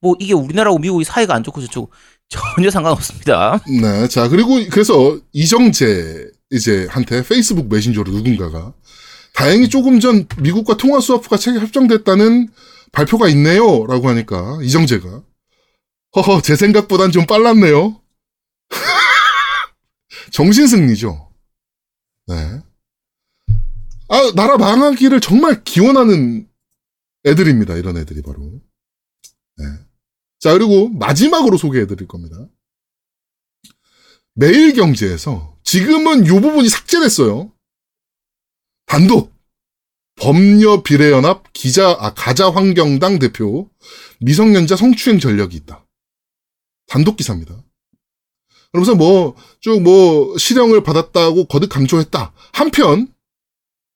뭐 이게 우리나라하고 미국이 사이가 안 좋고 저쪽 전혀 상관없습니다. 네. 자, 그리고 그래서 이정재 이제 한테 페이스북 메신저로 누군가가 다행히 조금 전 미국과 통화 스와프가 협정됐다는 발표가 있네요. 라고 하니까 이정재가 허허 제 생각보단 좀 빨랐네요. 정신승리죠. 네. 아 나라 망하기를 정말 기원하는 애들입니다. 이런 애들이 바로. 네. 자 그리고 마지막으로 소개해드릴 겁니다. 매일경제에서 지금은 요 부분이 삭제됐어요. 단독 법녀비례연합 기자 아 가자환경당 대표 미성년자 성추행 전력이 있다. 단독 기사입니다. 그러면서 뭐 쭉 뭐 실형을 받았다고 거듭 강조했다. 한편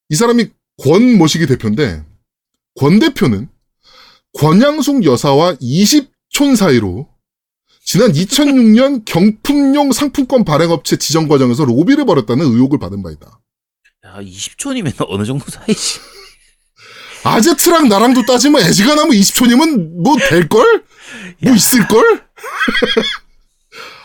이 사람이 권 모시기 대표인데 권 대표는 권양숙 여사와 이십촌 사이로 지난 이천육년 경품용 상품권 발행업체 지정 과정에서 로비를 벌였다는 의혹을 받은 바 있다. 야, 이십촌이면 어느 정도 사이지? 아제트랑 나랑도 따지면 애지간하면 이십촌이면 뭐 될걸? 뭐 야. 있을걸?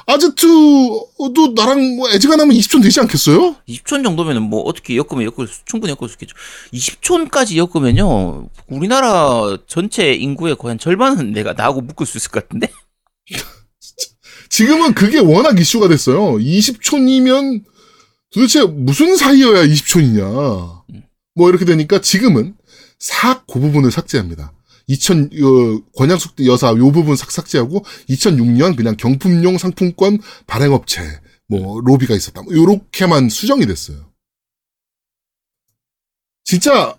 아제트도 나랑 뭐 애지간하면 이십촌 되지 않겠어요? 이십촌 정도면은 뭐 어떻게 엮으면 엮을 수, 충분히 엮을 수 있겠죠. 이십촌까지 엮으면요, 우리나라 전체 인구의 거의 한 절반은 내가 나하고 묶을 수 있을 것 같은데? 지금은 그게 워낙 이슈가 됐어요. 이십촌이면 도대체 무슨 사이여야 이십촌이냐. 뭐 이렇게 되니까 지금은 싹 그 부분을 삭제합니다. 이천 어, 권양숙 여사 요 부분 싹 삭제하고 이천육년 그냥 경품용 상품권 발행업체 뭐 로비가 있었다. 요렇게만 수정이 됐어요. 진짜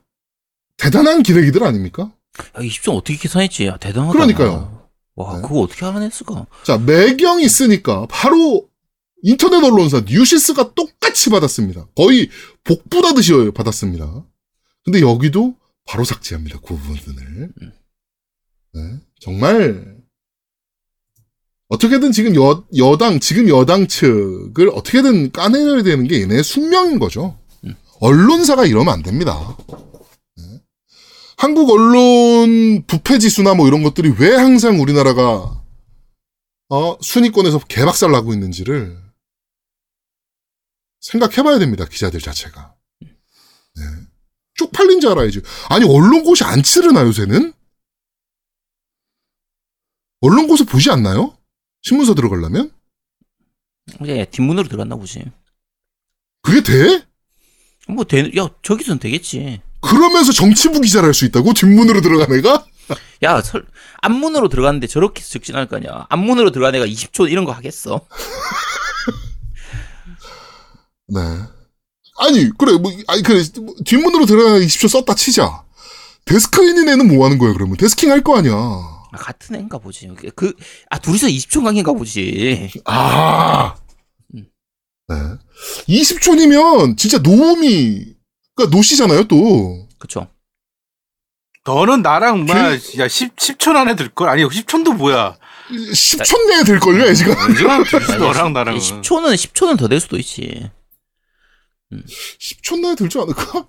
대단한 기레기들 아닙니까? 야, 이십촌 어떻게 계산했지? 야, 대단하다. 그러니까요. 와, 네. 그거 어떻게 알아냈을까? 자, 매경이 있으니까 바로 인터넷 언론사 뉴시스가 똑같이 받았습니다. 거의 복부다듯이 받았습니다. 근데 여기도 바로 삭제합니다. 그 부분을. 네, 정말 어떻게든 지금 여, 여당 지금 여당 측을 어떻게든 까내려야 되는 게 얘네의 숙명인 거죠. 언론사가 이러면 안 됩니다. 네. 한국 언론 부패지수나 뭐 이런 것들이 왜 항상 우리나라가 어, 순위권에서 개박살 나고 있는지를 생각해봐야 됩니다. 기자들 자체가. 네. 쪽팔린 줄 알아야지. 아니 언론고시 안 치르나 요새는? 언론고시 보지 않나요? 신문서 들어가려면? 예, 뒷문으로 들어갔나 보지. 그게 돼? 뭐 되, 야 저기선 되겠지. 그러면서 정치부 기자를 할 수 있다고? 뒷문으로 들어간 애가? 야 설, 앞문으로 들어갔는데 저렇게 적진할 거냐. 앞문으로 들어간 애가 이십초 이런 거 하겠어? 네. 아니 그래 뭐 아니 그래 뭐, 뒷문으로 들어가 이십초 썼다 치자. 데스크 있는 애는 뭐 하는 거야 그러면? 데스킹 할 거 아니야. 아, 같은 애인가 보지. 그 아 둘이서 이십초 관계인가 보지. 아. 음. 네. 이십초이면 진짜 노우미가 노시잖아요 또. 그렇죠. 너는 나랑 막 그... 야 십 십 촌 안에 들 걸. 아니 십 촌도 뭐야? 십 촌 내에 들 걸요, 지금. 너랑 나랑 십 초는 십 초는 더 될 수도 있지. 십 초 내에 들지 않을까?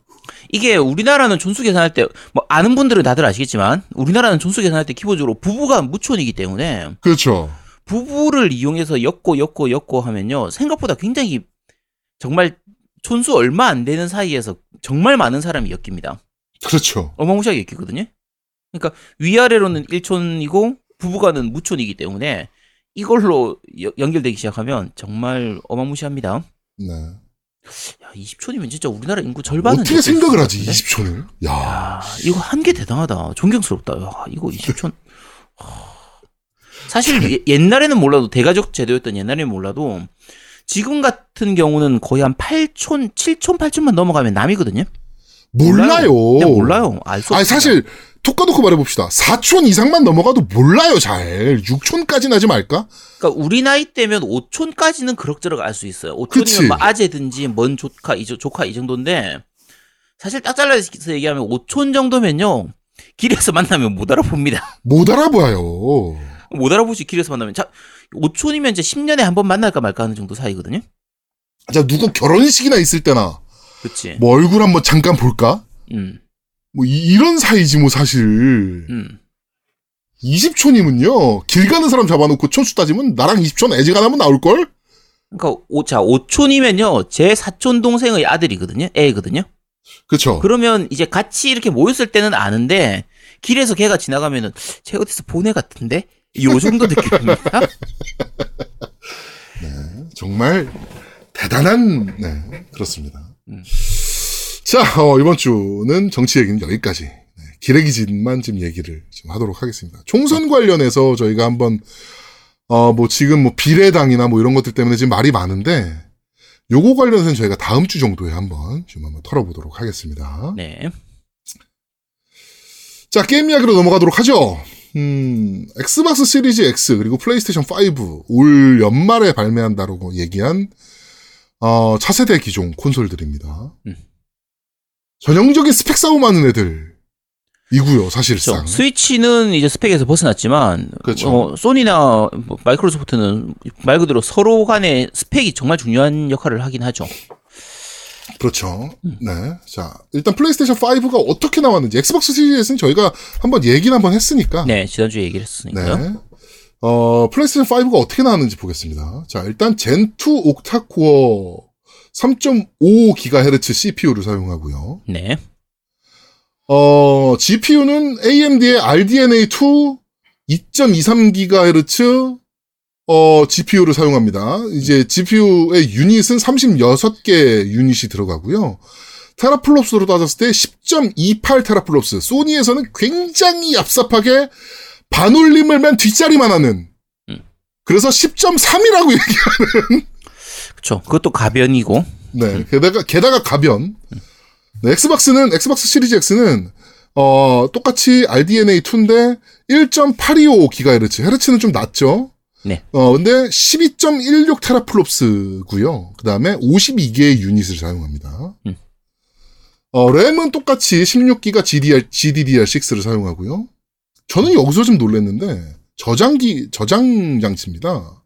이게 우리나라는 존수 계산할 때, 뭐, 아는 분들은 다들 아시겠지만, 우리나라는 존수 계산할 때 기본적으로 부부가 무촌이기 때문에. 그렇죠. 부부를 이용해서 엮고, 엮고, 엮고 하면요. 생각보다 굉장히 정말 존수 얼마 안 되는 사이에서 정말 많은 사람이 엮입니다. 그렇죠. 어마무시하게 엮이거든요. 그러니까 위아래로는 일촌이고, 부부간은 무촌이기 때문에 이걸로 여, 연결되기 시작하면 정말 어마무시합니다. 네. 야, 이십촌이면 진짜 우리나라 인구 절반은 어떻게 생각을 하지 이십촌을? 야. 야, 이거 한 개 대단하다. 존경스럽다. 야, 이거 이십촌. 사실 예, 옛날에는 몰라도 대가족 제도였던 옛날에는 몰라도 지금 같은 경우는 거의 한 팔촌, 칠촌, 팔촌만 넘어가면 남이거든요. 몰라요. 몰라요. 몰라요. 알 수 없어요. 사실 툭 까놓고 말해봅시다. 사촌 이상만 넘어가도 몰라요, 잘. 육촌까지는 하지 말까? 그러니까 우리 나이 때면 오촌까지는 그럭저럭 알 수 있어요. 오촌이면 뭐 아재든지 먼 조카, 이, 조카 이 정도인데 사실 딱 잘라서 얘기하면 오촌 정도면요. 길에서 만나면 못 알아봅니다. 못 알아봐요. 못 알아보지, 길에서 만나면. 자, 오촌이면 이제 십 년에 한 번 만날까 말까 하는 정도 사이거든요. 자, 누구 결혼식이나 있을 때나. 그치. 뭐 얼굴 한번 잠깐 볼까? 음. 뭐 이, 이런 사이지 뭐 사실. 음. 이십촌이면요. 길 가는 사람 잡아놓고 촌수 따지면 나랑 이십촌 애지가 나면 나올걸? 그러니까 오, 자, 오촌이면요. 제 사촌 동생의 아들이거든요. 애거든요. 그렇죠. 그러면 이제 같이 이렇게 모였을 때는 아는데 길에서 걔가 지나가면은 쟤 어디서 본 애 같은데? 요 정도 느낌입니다. 네, 정말 대단한 네, 그렇습니다. 음. 자, 어, 이번 주는 정치 얘기는 여기까지. 네, 기레기짓만 지금 얘기를 좀 하도록 하겠습니다. 총선 관련해서 저희가 한번 어, 뭐 지금 뭐 비례당이나 뭐 이런 것들 때문에 지금 말이 많은데 요거 관련해서는 저희가 다음 주 정도에 한번 좀 한번 털어보도록 하겠습니다. 네. 자, 게임 이야기로 넘어가도록 하죠. 음, 엑스박스 시리즈 X 그리고 플레이스테이션 오 올 연말에 발매한다라고 얘기한 어, 차세대 기종 콘솔들입니다. 음. 전형적인 스펙 싸움하는 애들이고요, 사실상. 그렇죠. 스위치는 이제 스펙에서 벗어났지만, 그렇죠. 어, 소니나 마이크로소프트는 말 그대로 서로 간의 스펙이 정말 중요한 역할을 하긴 하죠. 그렇죠. 음. 네. 자, 일단 플레이스테이션 오가 어떻게 나왔는지, 엑스박스 시리즈는 저희가 한번 얘기를 한번 했으니까. 네, 지난주에 얘기를 했으니까. 네. 어, 플레이스테이션 오가 어떻게 나왔는지 보겠습니다. 자, 일단 젠이 옥타코어 삼 점 오 기가헤르츠 씨피유를 사용하고요. 네. 어, 지피유는 에이엠디의 알디엔에이 이 이 점 이삼 기가헤르츠 어, 지피유를 사용합니다. 이제 지피유의 유닛은 서른여섯 개 유닛이 들어가고요. 테라플롭스로 따졌을 때 십 점 이팔 테라플롭스. 소니에서는 굉장히 얍삽하게 반올림을 맨 뒷자리만 하는. 음. 그래서 십 점 삼이라고 얘기하는. 그렇죠. 그것도 가변이고. 네. 게다가 게다가 가변. 네, 엑스박스는 엑스박스 시리즈 X는 어, 똑같이 알디엔에이 이인데 일 점 팔이오 기가헤르츠. 헤르츠는 좀 낮죠. 네. 어, 근데 십이 점 일육 테라플롭스고요. 그다음에 오십두 개의 유닛을 사용합니다. 음. 어, 램은 똑같이 십육 기가 지디디알 식스를 사용하고요. 저는 여기서 좀 놀랐는데 저장기 저장 장치입니다.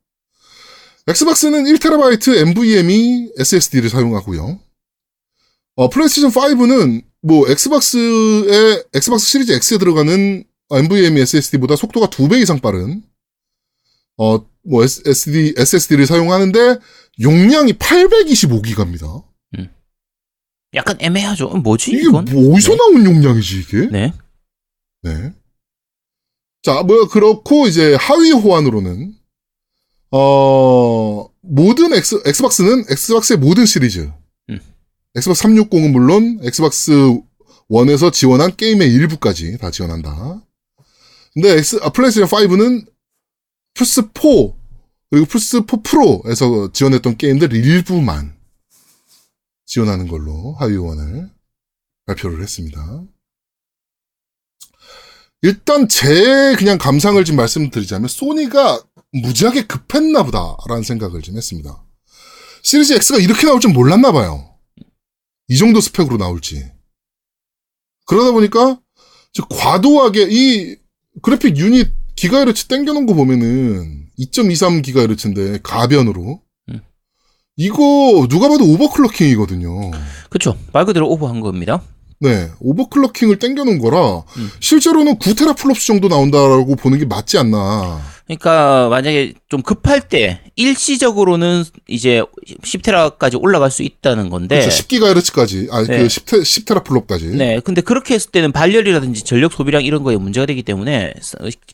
엑스박스는 일 테라바이트 엔브이엠이 에스에스디를 사용하고요. 어, 플레이스테이션 오는 뭐 엑스박스의 엑스박스 시리즈 X에 들어가는 엔브이엠이 에스에스디보다 속도가 두 배 이상 빠른 어, 뭐 에스에스디를 사용하는데 용량이 팔백이십오 기가입니다. 음. 약간 애매하죠. 뭐지 이게 이건? 뭐 어디서 네. 나온 용량이지 이게? 네. 네. 자, 뭐 그렇고 이제 하위 호환으로는 어, 모든 엑스, 엑스박스는 엑스박스의 모든 시리즈. 음. 엑스박스 삼백육십은 물론 엑스박스 일에서 지원한 게임의 일부까지 다 지원한다. 근데 엑스, 아, 플레이스테이션 오는 플스 사 그리고 플스 사 프로에서 지원했던 게임들 일부만 지원하는 걸로 하위 호환을 발표를 했습니다. 일단 제 그냥 감상을 좀 말씀드리자면 소니가 무지하게 급했나 보다라는 생각을 좀 했습니다. 시리즈 X가 이렇게 나올 줄 몰랐나 봐요. 이 정도 스펙으로 나올지. 그러다 보니까 과도하게 이 그래픽 유닛 기가헤르츠 땡겨놓은 거 보면은 이 점 이삼 기가헤르츠인데 가변으로. 음. 이거 누가 봐도 오버클럭킹이거든요. 그렇죠. 말 그대로 오버한 겁니다. 네. 오버클럭킹을 땡겨놓은 거라 음. 실제로는 구 테라플롭스 정도 나온다라고 보는 게 맞지 않나. 그러니까 만약에 좀 급할 때 일시적으로는 이제 십 테라까지 올라갈 수 있다는 건데. 그렇죠. 십 기가헤르츠까지. 아, 네. 그 십 테라플롭까지. 네. 근데 그렇게 했을 때는 발열이라든지 전력 소비량 이런 거에 문제가 되기 때문에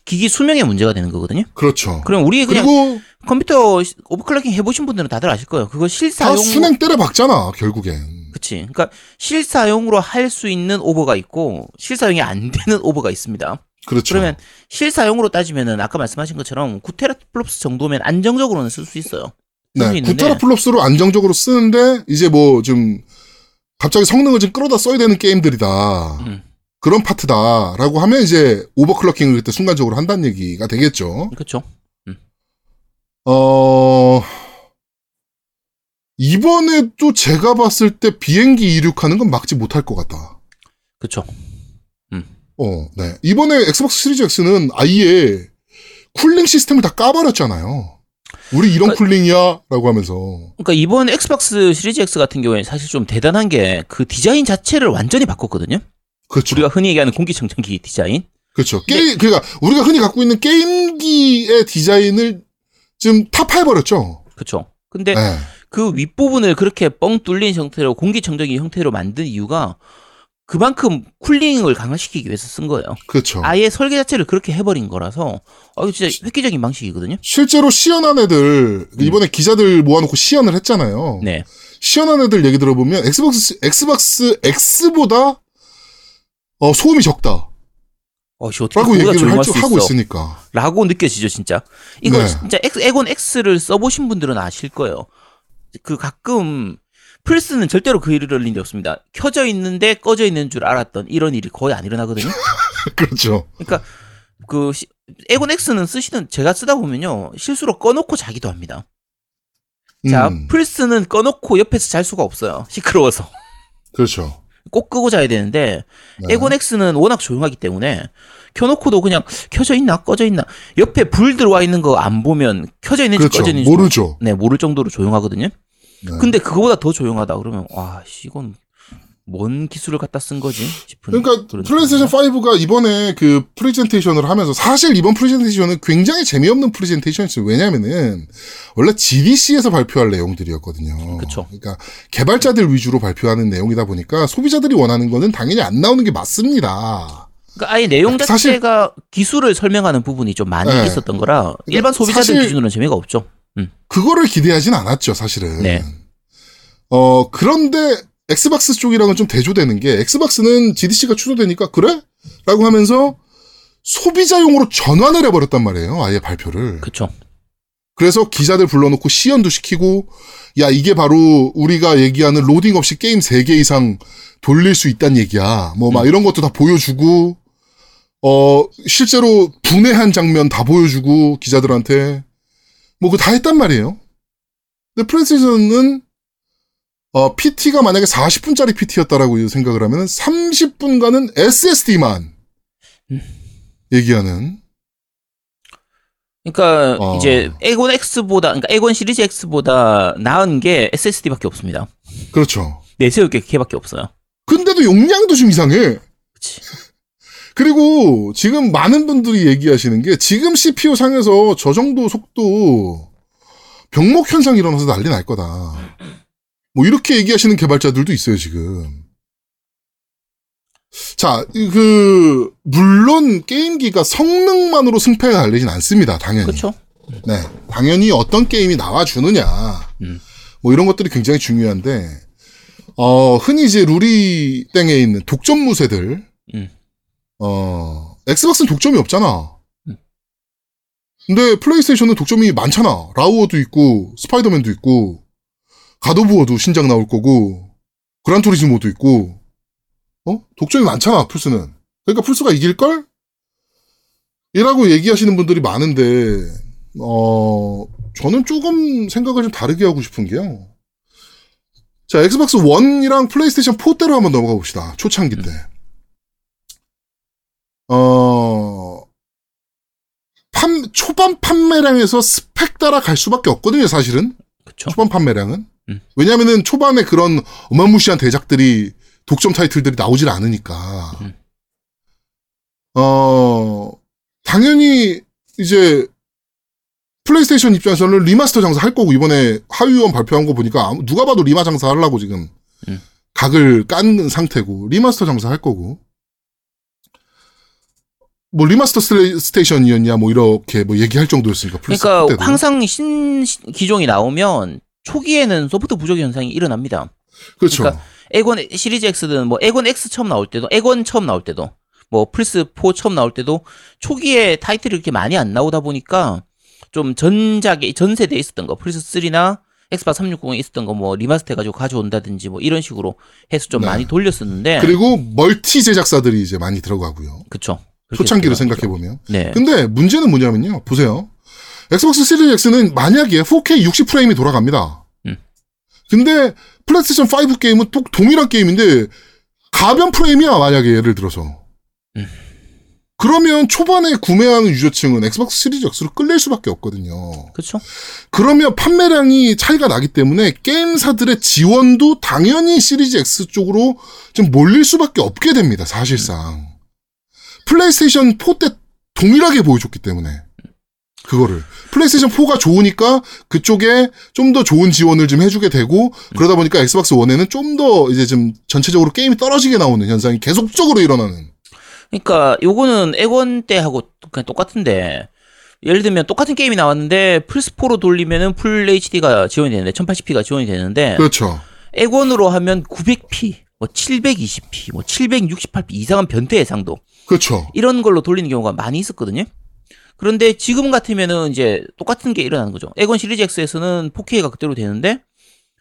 기기 수명에 문제가 되는 거거든요. 그렇죠. 그럼 우리 그냥 그리고 컴퓨터 오버클럭킹 해보신 분들은 다들 아실 거예요. 그거 실사용. 다 순행 때려 박잖아, 결국엔. 그치. 그러니까 실사용으로 할 수 있는 오버가 있고 실사용이 안 되는 오버가 있습니다. 그렇죠. 그러면 실사용으로 따지면은 아까 말씀하신 것처럼 구 테라플롭스 정도면 안정적으로는 쓸 수 있어요. 쓸 네. 구 테라플롭스로 안정적으로 쓰는데 이제 뭐 좀 갑자기 성능을 좀 끌어다 써야 되는 게임들이다. 음. 그런 파트다라고 하면 이제 오버클럭킹을 그때 순간적으로 한다는 얘기가 되겠죠. 그렇죠. 음. 어 이번에 또 제가 봤을 때 비행기 이륙하는 건 막지 못할 것 같다. 그렇죠. 음. 어, 네. 이번에 엑스박스 시리즈 X는 아예 쿨링 시스템을 다 까버렸잖아요. 우리 이런 그러니까, 쿨링이야 라고 하면서. 그러니까 이번 엑스박스 시리즈 X 같은 경우에 사실 좀 대단한 게 그 디자인 자체를 완전히 바꿨거든요. 그렇죠. 우리가 흔히 얘기하는 공기청정기 디자인. 그렇죠. 게임, 그러니까 우리가 흔히 갖고 있는 게임기의 디자인을 지금 타파해버렸죠. 그렇죠. 근데 네. 그 윗부분을 그렇게 뻥 뚫린 형태로 공기청정기 형태로 만든 이유가 그만큼 쿨링을 강화시키기 위해서 쓴 거예요. 그렇죠. 아예 설계 자체를 그렇게 해버린 거라서 아 진짜 획기적인 방식이거든요. 실제로 시연한 애들 이번에 음. 기자들 모아놓고 시연을 했잖아요. 네. 시연한 애들 얘기 들어보면 엑스박스 엑스박스 X보다 어 소음이 적다. 어, 씨, 어떻게 라고 얘기를 할 줄 하고 있으니까. 라고 느껴지죠, 진짜. 이거 네. 진짜 엑원 X를 써보신 분들은 아실 거예요. 그 가끔. 플스는 절대로 그 일을 일이 없습니다. 켜져 있는데 꺼져 있는 줄 알았던 이런 일이 거의 안 일어나거든요. 그렇죠. 그러니까 그 엑원 X는 쓰시던 제가 쓰다 보면요 실수로 꺼놓고 자기도 합니다. 자 음. 플스는 꺼놓고 옆에서 잘 수가 없어요. 시끄러워서. 그렇죠. 꼭 끄고 자야 되는데 엑원 네. X는 워낙 조용하기 때문에 켜놓고도 그냥 켜져 있나 꺼져 있나 옆에 불 들어와 있는 거 안 보면 켜져 있는지 그렇죠. 꺼져 있는지 모르죠. 네 모를 정도로 조용하거든요. 네. 근데 그거보다 더 조용하다 그러면 와 이건 뭔 기술을 갖다 쓴 거지 싶은. 그러니까 플레이스테이션 파이브가 이번에 그 프레젠테이션을 하면서 사실 이번 프레젠테이션은 굉장히 재미없는 프레젠테이션이었어요. 왜냐면은 원래 지디씨에서 발표할 내용들이었거든요. 그쵸. 그러니까 개발자들 위주로 발표하는 내용이다 보니까 소비자들이 원하는 거는 당연히 안 나오는 게 맞습니다. 그러니까 아예 내용 자체가 사실, 기술을 설명하는 부분이 좀 많이 네. 있었던 거라 그러니까 일반 소비자들 사실, 기준으로는 재미가 없죠. 음. 그거를 기대하진 않았죠, 사실은. 네. 어, 그런데 엑스박스 쪽이랑은 좀 대조되는 게 엑스박스는 지디씨가 추가되니까 그래? 라고 하면서 소비자용으로 전환을 해버렸단 말이에요. 아예 발표를. 그렇죠. 그래서 기자들 불러놓고 시연도 시키고 야 이게 바로 우리가 얘기하는 로딩 없이 게임 세 개 이상 돌릴 수 있다는 얘기야. 뭐 막 음. 이런 것도 다 보여주고 어 실제로 분해한 장면 다 보여주고 기자들한테 뭐, 그거 다 했단 말이에요. 근데 플레이스테이션은, 어, 피티가 만약에 사십 분짜리 피티였다라고 생각을 하면 삼십 분간은 에스에스디만 음. 얘기하는. 그러니까, 어. 이제, 엑원 X보다, 그러니까 엑원 시리즈 X보다 나은 게 에스에스디밖에 없습니다. 그렇죠. 내세울 게 걔밖에 없어요. 근데도 용량도 좀 이상해. 그치. 그리고 지금 많은 분들이 얘기하시는 게 지금 씨피유 상에서 저 정도 속도 병목 현상 일어나서 난리 날 거다. 뭐 이렇게 얘기하시는 개발자들도 있어요, 지금. 자, 그 물론 게임기가 성능만으로 승패가 갈리진 않습니다, 당연히. 그렇죠. 네, 당연히 어떤 게임이 나와주느냐, 음. 뭐 이런 것들이 굉장히 중요한데, 어 흔히 이제 루리 땡에 있는 독점 무새들. 음. 어, 엑스박스는 독점이 없잖아. 근데 플레이스테이션은 독점이 많잖아. 라우어도 있고, 스파이더맨도 있고, 갓오브워도 신작 나올 거고, 그란투리스모도 있고, 어? 독점이 많잖아, 플스는. 그러니까 플스가 이길걸? 이라고 얘기하시는 분들이 많은데, 어, 저는 조금 생각을 좀 다르게 하고 싶은 게요. 자, 엑스박스 일이랑 플레이스테이션 사대로 한번 넘어가 봅시다. 초창기 때. 어, 판, 초반 판매량에서 스펙 따라 갈 수밖에 없거든요, 사실은. 그쵸. 초반 판매량은. 음. 왜냐면은 초반에 그런 어마무시한 대작들이, 독점 타이틀들이 나오질 않으니까. 음. 어, 당연히, 이제, 플레이스테이션 입장에서는 리마스터 장사 할 거고, 이번에 하위원 발표한 거 보니까, 누가 봐도 리마 장사 하려고 지금, 음. 각을 깐 상태고, 리마스터 장사 할 거고. 뭐 리마스터 스테이션이었냐 뭐 이렇게 뭐 얘기할 정도였으니까. 그러니까 때도. 항상 신 기종이 나오면 초기에는 소프트 부족 현상이 일어납니다. 그렇죠. 그러니까 엑원 시리즈 X든 뭐 엑원 X 처음 나올 때도 엑원 처음 나올 때도 뭐 플스 사 처음 나올 때도 초기에 타이틀이 그렇게 많이 안 나오다 보니까 좀 전작에 전 세대에 있었던 거 플스 삼이나 엑스박스 삼백육십에 있었던 거 뭐 리마스터해가지고 가져온다든지 뭐 이런 식으로 해서 좀 네. 많이 돌렸었는데. 그리고 멀티 제작사들이 이제 많이 들어가고요. 그렇죠. 초창기로 생각해보면. 네. 근데 문제는 뭐냐면요. 보세요. 엑스박스 시리즈 X는 만약에 포케이 육십 프레임이 돌아갑니다. 음. 근데 플레이스테이션 오 게임은 또 동일한 게임인데 가변 프레임이야. 만약에 예를 들어서. 음. 그러면 초반에 구매하는 유저층은 엑스박스 시리즈 X로 끌릴 수밖에 없거든요. 그렇죠. 그러면 판매량이 차이가 나기 때문에 게임사들의 지원도 당연히 시리즈 X 쪽으로 좀 몰릴 수밖에 없게 됩니다. 사실상. 음. 플레이스테이션 사 때 동일하게 보여줬기 때문에 그거를 플레이스테이션 사가 좋으니까 그쪽에 좀 더 좋은 지원을 좀 해주게 되고 그러다 보니까 엑스박스 일에는 좀 더 이제 좀 전체적으로 게임이 떨어지게 나오는 현상이 계속적으로 일어나는. 그러니까 요거는 엑원 때하고 그냥 똑같은데 예를 들면 똑같은 게임이 나왔는데 플스 포로 돌리면은 풀 에이치디가 지원이 되는데 천팔십 피가 지원이 되는데 그렇죠. 엑원으로 하면 구백 피. 뭐 칠백이십 피, 뭐 칠백육십팔 피 이상한 변태 해상도. 그렇죠. 이런 걸로 돌리는 경우가 많이 있었거든요. 그런데 지금 같으면은 이제 똑같은 게 일어나는 거죠. 엑원 시리즈 X에서는 포케이가 그대로 되는데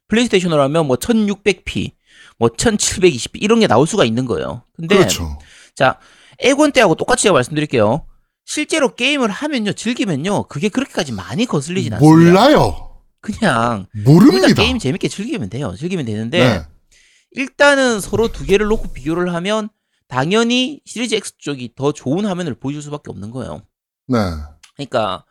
플레이스테이션으로 하면 뭐 천육백 피, 뭐 천칠백이십 피 이런 게 나올 수가 있는 거예요. 근데 그렇죠. 자, 엑원 때하고 똑같이 제가 말씀드릴게요. 실제로 게임을 하면요, 즐기면요, 그게 그렇게까지 많이 거슬리진 않습니다. 몰라요. 그냥 모릅니다. 게임 재밌게 즐기면 돼요. 즐기면 되는데. 네. 일단은 서로 두 개를 놓고 비교를 하면 당연히 시리즈 X 쪽이 더 좋은 화면을 보여줄 수밖에 없는 거예요. 네. 그러니까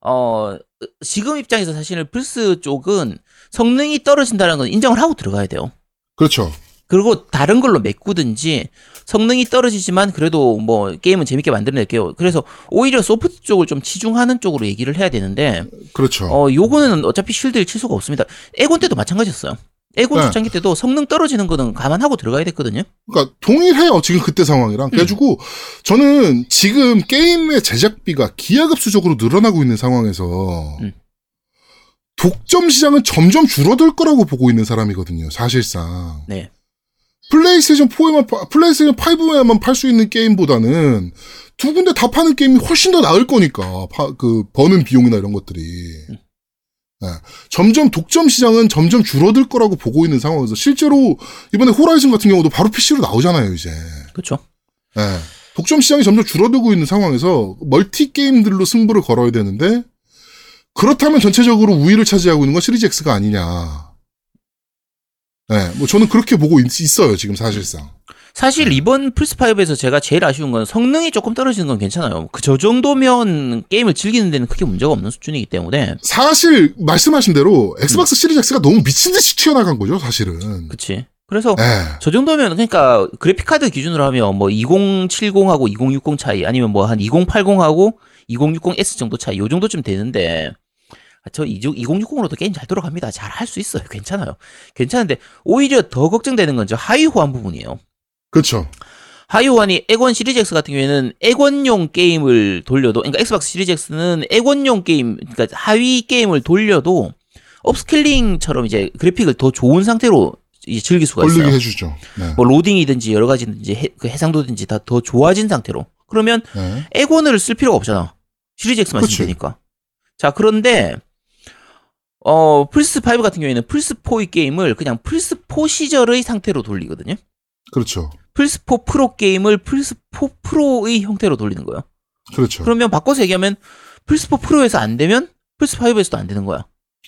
어 지금 입장에서 사실은 플스 쪽은 성능이 떨어진다는 건 인정을 하고 들어가야 돼요. 그렇죠. 그리고 다른 걸로 메꾸든지 성능이 떨어지지만 그래도 뭐 게임은 재밌게 만들어낼게요. 그래서 오히려 소프트 쪽을 좀 치중하는 쪽으로 얘기를 해야 되는데 그렇죠. 어 요거는 어차피 쉴드를 칠 수가 없습니다. 엑원 때도 마찬가지였어요. 에고 네. 초창기 때도 성능 떨어지는 거는 감안하고 들어가야 됐거든요. 그러니까 동일해요. 지금 그때 상황이랑. 그래가지고 음. 저는 지금 게임의 제작비가 기하급수적으로 늘어나고 있는 상황에서 음. 독점 시장은 점점 줄어들 거라고 보고 있는 사람이거든요. 사실상. 네. 플레이스테이션 사에만 플레이스테이션 오에만 팔 수 있는 게임보다는 두 군데 다 파는 게임이 훨씬 더 나을 거니까. 파, 그 버는 비용이나 이런 것들이. 음. 네. 점점 독점 시장은 점점 줄어들 거라고 보고 있는 상황에서 실제로 이번에 호라이즌 같은 경우도 바로 피씨로 나오잖아요, 이제. 그렇죠. 네. 독점 시장이 점점 줄어들고 있는 상황에서 멀티 게임들로 승부를 걸어야 되는데 그렇다면 전체적으로 우위를 차지하고 있는 건 시리즈 X가 아니냐. 네. 뭐 저는 그렇게 보고 있, 있어요, 지금 사실상. 사실 이번 플스 파이브에서 제가 제일 아쉬운 건 성능이 조금 떨어지는 건 괜찮아요. 그 저 정도면 게임을 즐기는 데는 크게 문제가 없는 수준이기 때문에. 사실 말씀하신 대로 엑스박스 시리즈 X가 너무 미친 듯이 튀어나간 거죠, 사실은. 그치. 그래서 네. 저 정도면 그러니까 그래픽카드 기준으로 하면 뭐 이공칠공하고 이공육공 차이 아니면 뭐 한 이공팔공하고 이공육공 에스 정도 차이 요 정도쯤 되는데 저 이공육공으로도 게임 잘 돌아갑니다. 잘 할 수 있어요. 괜찮아요. 괜찮은데 오히려 더 걱정되는 건 저 하이 호환 부분이에요. 그렇죠. 하이오환이 엑원 시리즈 X 같은 경우에는 엑원용 게임을 돌려도, 그러니까 엑스박스 시리즈 X는 엑원용 게임, 그러니까 하위 게임을 돌려도 업스케일링처럼 이제 그래픽을 더 좋은 상태로 이제 즐길 수가 있어요. 돌리게 해주죠. 네. 뭐 로딩이든지 여러 가지든지 해, 그 해상도든지 다 더 좋아진 상태로. 그러면 네. 엑원을 쓸 필요가 없잖아. 시리즈 X만 쓰면 되니까. 자 그런데 어 플스 파이브 같은 경우에는 플스 포의 게임을 그냥 플스 포 시절의 상태로 돌리거든요. 그렇죠. 플스 포 프로 게임을 플스 포 프로의 형태로 돌리는 거예요. 그렇죠. 그러면 바꿔서 얘기하면 플스 포 프로에서 안 되면 플스 파이브에서도 안 되는 거야.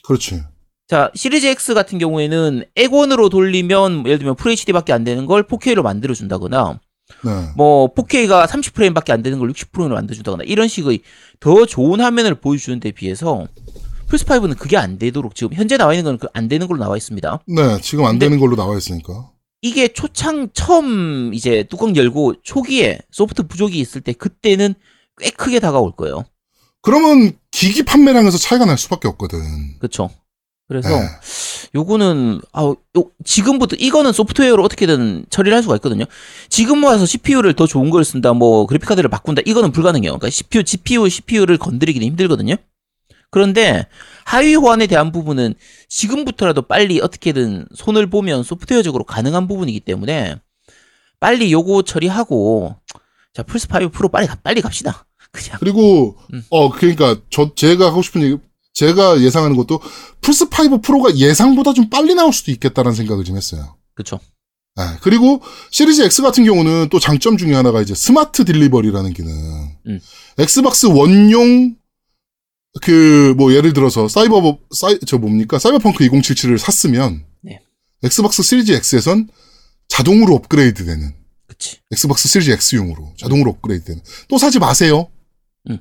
그렇지. 자, 시리즈 X 같은 경우에는 엑원으로 돌리면 예를 들면 에프에이치디밖에 안 되는 걸 포케이로 만들어준다거나 네. 뭐 포케이가 삼십 프레임밖에 안 되는 걸 육십 프레임으로 만들어준다거나 이런 식의 더 좋은 화면을 보여주는 데 비해서 플스 파이브는 그게 안 되도록 지금 현재 나와 있는 건 안 되는 걸로 나와 있습니다. 네. 지금 안 되는 걸로 나와 있으니까. 이게 초창 처음 이제 뚜껑 열고 초기에 소프트 부족이 있을 때 그때는 꽤 크게 다가올 거예요. 그러면 기기 판매량에서 차이가 날 수밖에 없거든. 그렇죠. 그래서 네. 요거는 아, 요, 지금부터 이거는 소프트웨어로 어떻게든 처리를 할 수가 있거든요. 지금 와서 씨피유를 더 좋은 걸 쓴다, 뭐 그래픽카드를 바꾼다 이거는 불가능해요. 그러니까 씨피유, 지피유, 씨피유를 건드리기는 힘들거든요. 그런데 하위 호환에 대한 부분은 지금부터라도 빨리 어떻게든 손을 보면 소프트웨어적으로 가능한 부분이기 때문에 빨리 요거 처리하고 자 플스 파이브 프로 빨리 가, 빨리 갑시다. 그냥. 그리고 음. 어 그러니까 저 제가 하고 싶은 얘기 제가 예상하는 것도 플스오 프로가 예상보다 좀 빨리 나올 수도 있겠다는 생각을 좀 했어요. 그렇죠. 네, 그리고 시리즈 X 같은 경우는 또 장점 중에 하나가 이제 스마트 딜리버리라는 기능. 음. 엑스박스 원용 그 뭐 예를 들어서 사이버 사이 저 뭡니까 사이버펑크 이공칠칠을 샀으면 네. 엑스박스 시리즈 X에선 자동으로 업그레이드되는. 그치. 엑스박스 시리즈 X용으로 자동으로 업그레이드되는. 또 사지 마세요. 음.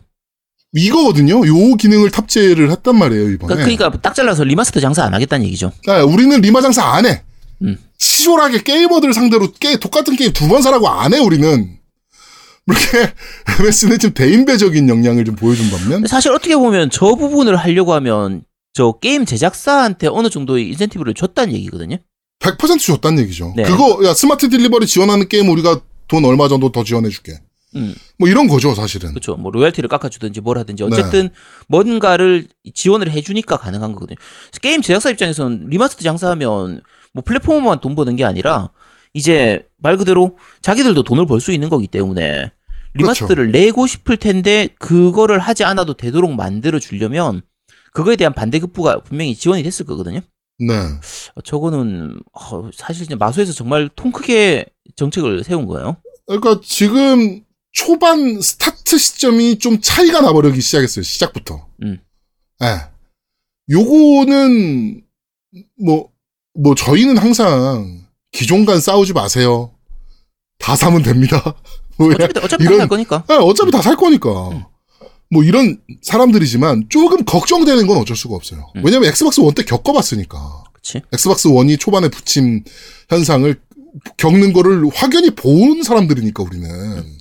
이거거든요. 요 기능을 탑재를 했단 말이에요 이번에. 그러니까, 그러니까 딱 잘라서 리마스터 장사 안 하겠다는 얘기죠. 아, 우리는 리마 장사 안 해. 음. 치졸하게 게이머들 상대로 게, 똑같은 게임 두 번 사라고 안 해, 우리는. 그렇게 엠에스는 좀 대인배적인 역량을 좀 보여준 반면. 사실 어떻게 보면 저 부분을 하려고 하면 저 게임 제작사한테 어느 정도의 인센티브를 줬다는 얘기거든요. 백 퍼센트 줬다는 얘기죠. 네. 그거, 야, 스마트 딜리버리 지원하는 게임 우리가 돈 얼마 정도 더 지원해줄게. 음. 뭐 이런 거죠, 사실은. 그렇죠. 뭐 로열티를 깎아주든지 뭘 하든지 어쨌든 네. 뭔가를 지원을 해주니까 가능한 거거든요. 게임 제작사 입장에서는 리마스터 장사하면 뭐 플랫폼만 돈 버는 게 아니라 이제 말 그대로 자기들도 돈을 벌 수 있는 거기 때문에 리마스터를 그렇죠. 내고 싶을 텐데 그거를 하지 않아도 되도록 만들어 주려면 그거에 대한 반대급부가 분명히 지원이 됐을 거거든요. 네. 저거는 사실 이제 마소에서 정말 통 크게 정책을 세운 거예요. 그러니까 지금 초반 스타트 시점이 좀 차이가 나버리기 시작했어요. 시작부터. 음. 예. 네. 요거는 뭐 뭐 저희는 항상 기존간 싸우지 마세요. 다 사면 됩니다. 어차피, 어차피 이런, 다 살 거니까. 네, 어차피 음. 다 살 거니까. 음. 뭐 이런 사람들이지만 조금 걱정되는 건 어쩔 수가 없어요. 음. 왜냐면 엑스박스 원 때 겪어봤으니까. 그치. 엑스박스 원이 초반에 붙임 현상을 겪는 거를 확연히 본 사람들이니까 우리는. 음.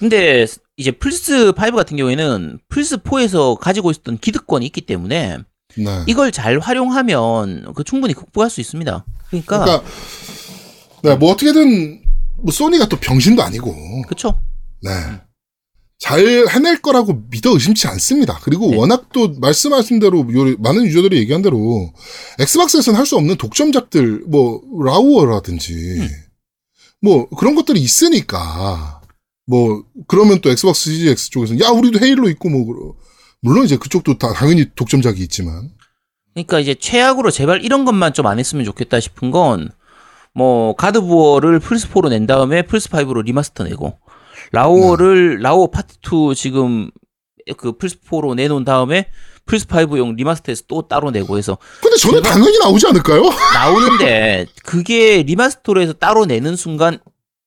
근데 이제 플스오 같은 경우에는 플스사에서 가지고 있었던 기득권이 있기 때문에 네. 이걸 잘 활용하면 그 충분히 극복할 수 있습니다. 그러니까, 그러니까 네, 뭐 어떻게든 뭐 소니가 또 병신도 아니고, 그렇죠. 네, 음. 잘 해낼 거라고 믿어 의심치 않습니다. 그리고 네. 워낙 또 말씀하신 대로 많은 유저들이 얘기한 대로 엑스박스에서는 할 수 없는 독점작들, 뭐 라우어라든지 음. 뭐 그런 것들이 있으니까 뭐 그러면 또 엑스박스 시리즈 쪽에서는 야 우리도 헤일로 있고 뭐. 물론 이제 그쪽도 다 당연히 독점작이 있지만. 그러니까 이제 최악으로 제발 이런 것만 좀 안 했으면 좋겠다 싶은 건 뭐 가드 부어를 플스사로 낸 다음에 플스오로 리마스터 내고 라오를 네. 라오 파트 투 지금 그 플스사로 내놓은 다음에 플스오용 리마스터에서 또 따로 내고 해서. 근데 저는 당연히 나오지 않을까요? 나오는데 그게 리마스터로 해서 따로 내는 순간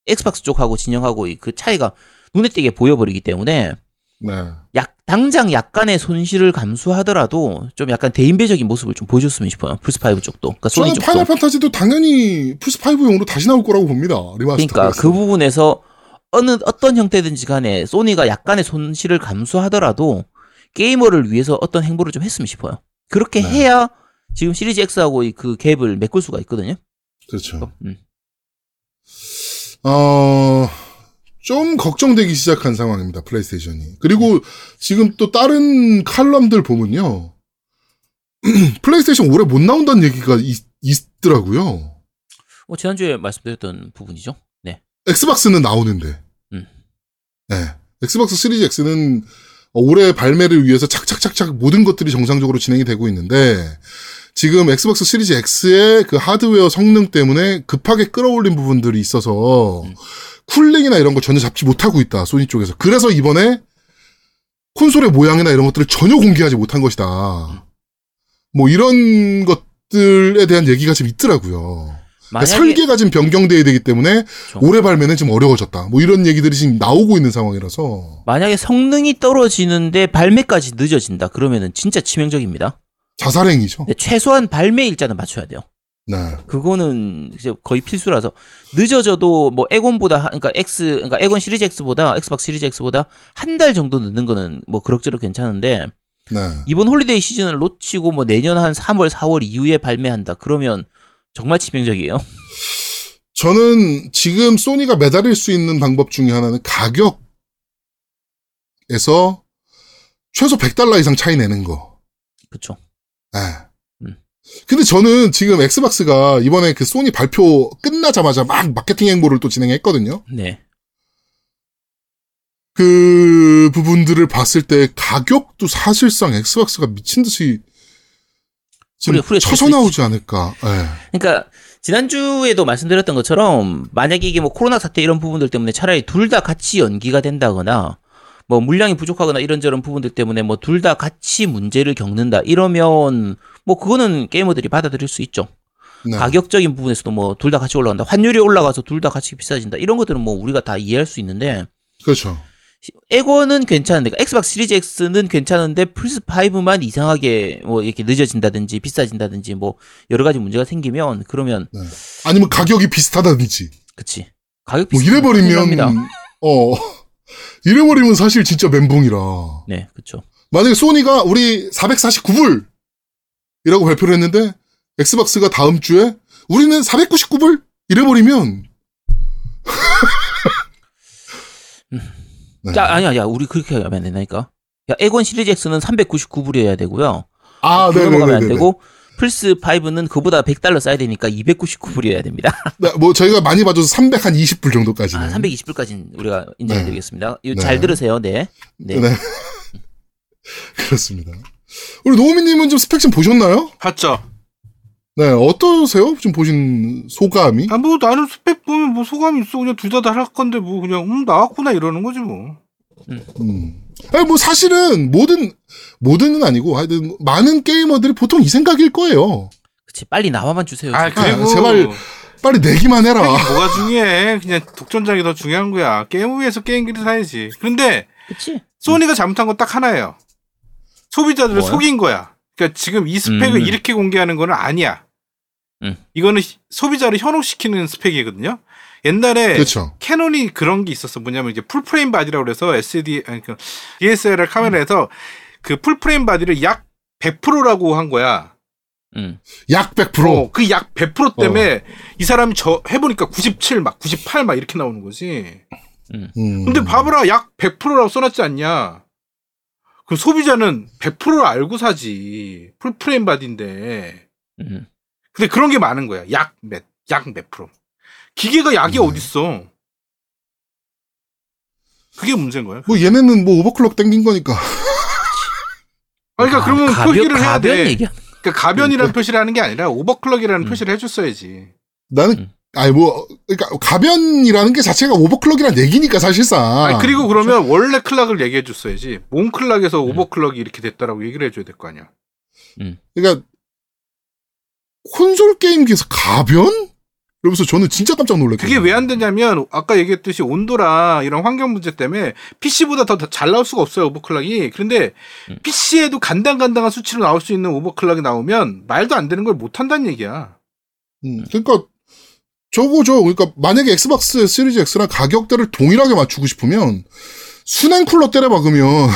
엑스박스 쪽하고 진영하고 그 차이가 눈에 띄게 보여버리기 때문에. 네. 약 당장 약간의 손실을 감수하더라도 좀 약간 대인배적인 모습을 좀 보여줬으면 싶어요. 플스오 쪽도. 그러니까 소니 저는 쪽도. 파이널 판타지도 당연히 플스오용으로 다시 나올 거라고 봅니다. 리마스터. 그러니까 그 부분에서 어느 어떤 형태든지 간에 소니가 약간의 손실을 감수하더라도 게이머를 위해서 어떤 행보를 좀 했으면 싶어요. 그렇게 네. 해야 지금 시리즈 X하고의 그 갭을 메꿀 수가 있거든요. 그렇죠. 음. 어... 좀 걱정되기 시작한 상황입니다. 플레이스테이션이. 그리고 지금 또 다른 칼럼들 보면요. 플레이스테이션 올해 못 나온다는 얘기가 있, 있더라고요. 어, 지난주에 말씀드렸던 부분이죠. 네. 엑스박스는 나오는데. 음. 네. 엑스박스 시리즈 X는 올해 발매를 위해서 착착착착 모든 것들이 정상적으로 진행이 되고 있는데 지금 엑스박스 시리즈 X의 그 하드웨어 성능 때문에 급하게 끌어올린 부분들이 있어서 음. 쿨링이나 이런 거 전혀 잡지 못하고 있다. 소니 쪽에서. 그래서 이번에 콘솔의 모양이나 이런 것들을 전혀 공개하지 못한 것이다. 뭐 이런 것들에 대한 얘기가 지금 있더라고요. 그러니까 설계가 지금 변경돼야 되기 때문에 그렇죠. 올해 발매는 좀 어려워졌다. 뭐 이런 얘기들이 지금 나오고 있는 상황이라서. 만약에 성능이 떨어지는데 발매까지 늦어진다. 그러면은 진짜 치명적입니다. 자살행위죠. 네, 최소한 발매 일자는 맞춰야 돼요. 네. 그거는 이제 거의 필수라서 늦어져도 뭐 엑원보다 그러니까 X 그러니까 엑원 시리즈 X보다 엑스박스 시리즈 X보다 한 달 정도 늦는 거는 뭐 그럭저럭 괜찮은데 네. 이번 홀리데이 시즌을 놓치고 뭐 내년 한 삼월 사월 이후에 발매한다 그러면 정말 치명적이에요. 저는 지금 소니가 매달릴 수 있는 방법 중에 하나는 가격에서 최소 백 달러 이상 차이 내는 거. 그렇죠. 네. 근데 저는 지금 엑스박스가 이번에 그 소니 발표 끝나자마자 막 마케팅 행보를 또 진행했거든요. 네. 그 부분들을 봤을 때 가격도 사실상 엑스박스가 미친 듯이 지금 후레, 후레 쳐서 나오지 않을까. 네. 그러니까 지난주에도 말씀드렸던 것처럼 만약에 이게 뭐 코로나 사태 이런 부분들 때문에 차라리 둘 다 같이 연기가 된다거나 뭐 물량이 부족하거나 이런저런 부분들 때문에 뭐 둘 다 같이 문제를 겪는다 이러면 뭐 그거는 게이머들이 받아들일 수 있죠. 네. 가격적인 부분에서도 뭐 둘 다 같이 올라간다. 환율이 올라가서 둘 다 같이 비싸진다. 이런 것들은 뭐 우리가 다 이해할 수 있는데. 그렇죠. 엑원은 괜찮은데, 엑스박스 시리즈 X는 괜찮은데 플스 파이브만 이상하게 뭐 이렇게 늦어진다든지 비싸진다든지 뭐 여러 가지 문제가 생기면 그러면 네. 아니면 가격이 비슷하다든지. 그렇지. 가격 비슷. 뭐 이래 버리면 어. 이래 버리면 사실 진짜 멘붕이라. 네, 그렇죠. 만약에 소니가 우리 사백사십구 불이라고 발표를 했는데 엑스박스가 다음 주에 우리는 사백구십구 불 이래 버리면 네. 야, 아니야, 야, 우리 그렇게 하면 안 된다니까. 야, 엑원 시리즈 X는 삼백구십구 불이어야 되고요. 아, 네, 네, 네. 안 되고, 플스 파이브는 그보다 백 달러 싸야 되니까 이백구십구 불이어야 됩니다. 네, 뭐, 저희가 많이 봐줘서 삼백이십 불 정도까지는. 아, 삼백이십 불까지는 우리가 인정해드리겠습니다. 네. 잘 들으세요, 네. 네. 네. 그렇습니다. 우리 노우미님은 좀 스펙 좀 보셨나요? 봤죠. 네, 어떠세요? 좀 보신 소감이? 아, 뭐, 나는 스펙 보면 뭐 소감이 있어. 그냥 둘 다 다 할 건데, 뭐, 그냥, 음, 나왔구나, 이러는 거지, 뭐. 음. 음. 아니, 뭐, 사실은, 모든, 모든은 아니고, 하여튼, 많은 게이머들이 보통 이 생각일 거예요. 그치, 빨리 나와만 주세요. 아, 그리고. 아, 제발, 빨리 내기만 해라. 뭐가 중요해. 그냥 독점작이 더 중요한 거야. 게임 위에서 게임기를 사야지. 근데, 그치. 소니가 잘못한 건 딱 하나예요. 소비자들을 뭐야? 속인 거야. 그러니까 지금 이 스펙을 음. 이렇게 공개하는 건 아니야. 음. 이거는 소비자를 현혹시키는 스펙이거든요. 옛날에 그쵸. 캐논이 그런 게 있었어. 뭐냐면 이제 풀프레임 바디라고 그래서 에스디 아니 그 디에스엘알 카메라에서 음. 그 풀프레임 바디를 약 백 퍼센트라고 한 거야. 음. 약 백 퍼센트. 어, 그 약 백 퍼센트 때문에 어. 이 사람이 저 해보니까 구십칠 막 구십팔 막 이렇게 나오는 거지. 음. 근데 봐봐라 약 백 퍼센트라고 써놨지 않냐. 그 소비자는 백 퍼센트를 알고 사지. 풀프레임 바디인데. 음. 근데 그런 게 많은 거야. 약 몇, 약 몇 프로. 기계가 약이 네. 어딨어. 그게 문제인 거야. 뭐 얘네는 뭐 오버클럭 땡긴 거니까. 아니, 그러니까 아, 그러면 가벼, 표시를 해야 돼. 얘기하는... 그러니까 가변이라는 응. 표시를 하는 게 아니라 오버클럭이라는 응. 표시를 해줬어야지. 나는 응. 아니 뭐 그러니까 가변이라는 게 자체가 오버클럭이라는 얘기니까 사실상. 아니, 그리고 그러면 그렇죠? 원래 클락을 얘기해줬어야지. 몬클락에서 응. 오버클럭이 이렇게 됐다라고 얘기를 해줘야 될 거 아니야. 응. 그러니까. 콘솔 게임기에서 가변? 이러면서 저는 진짜 깜짝 놀랐거든요. 그게 왜 안 되냐면 아까 얘기했듯이 온도랑 이런 환경 문제 때문에 피씨보다 더 잘 나올 수가 없어요. 오버클락이. 그런데 음. 피씨에도 간당간당한 수치로 나올 수 있는 오버클락이 나오면 말도 안 되는 걸 못한다는 얘기야. 음, 그러니까 저거죠. 그러니까 만약에 엑스박스 시리즈 X랑 가격대를 동일하게 맞추고 싶으면 순행 쿨러 때려 박으면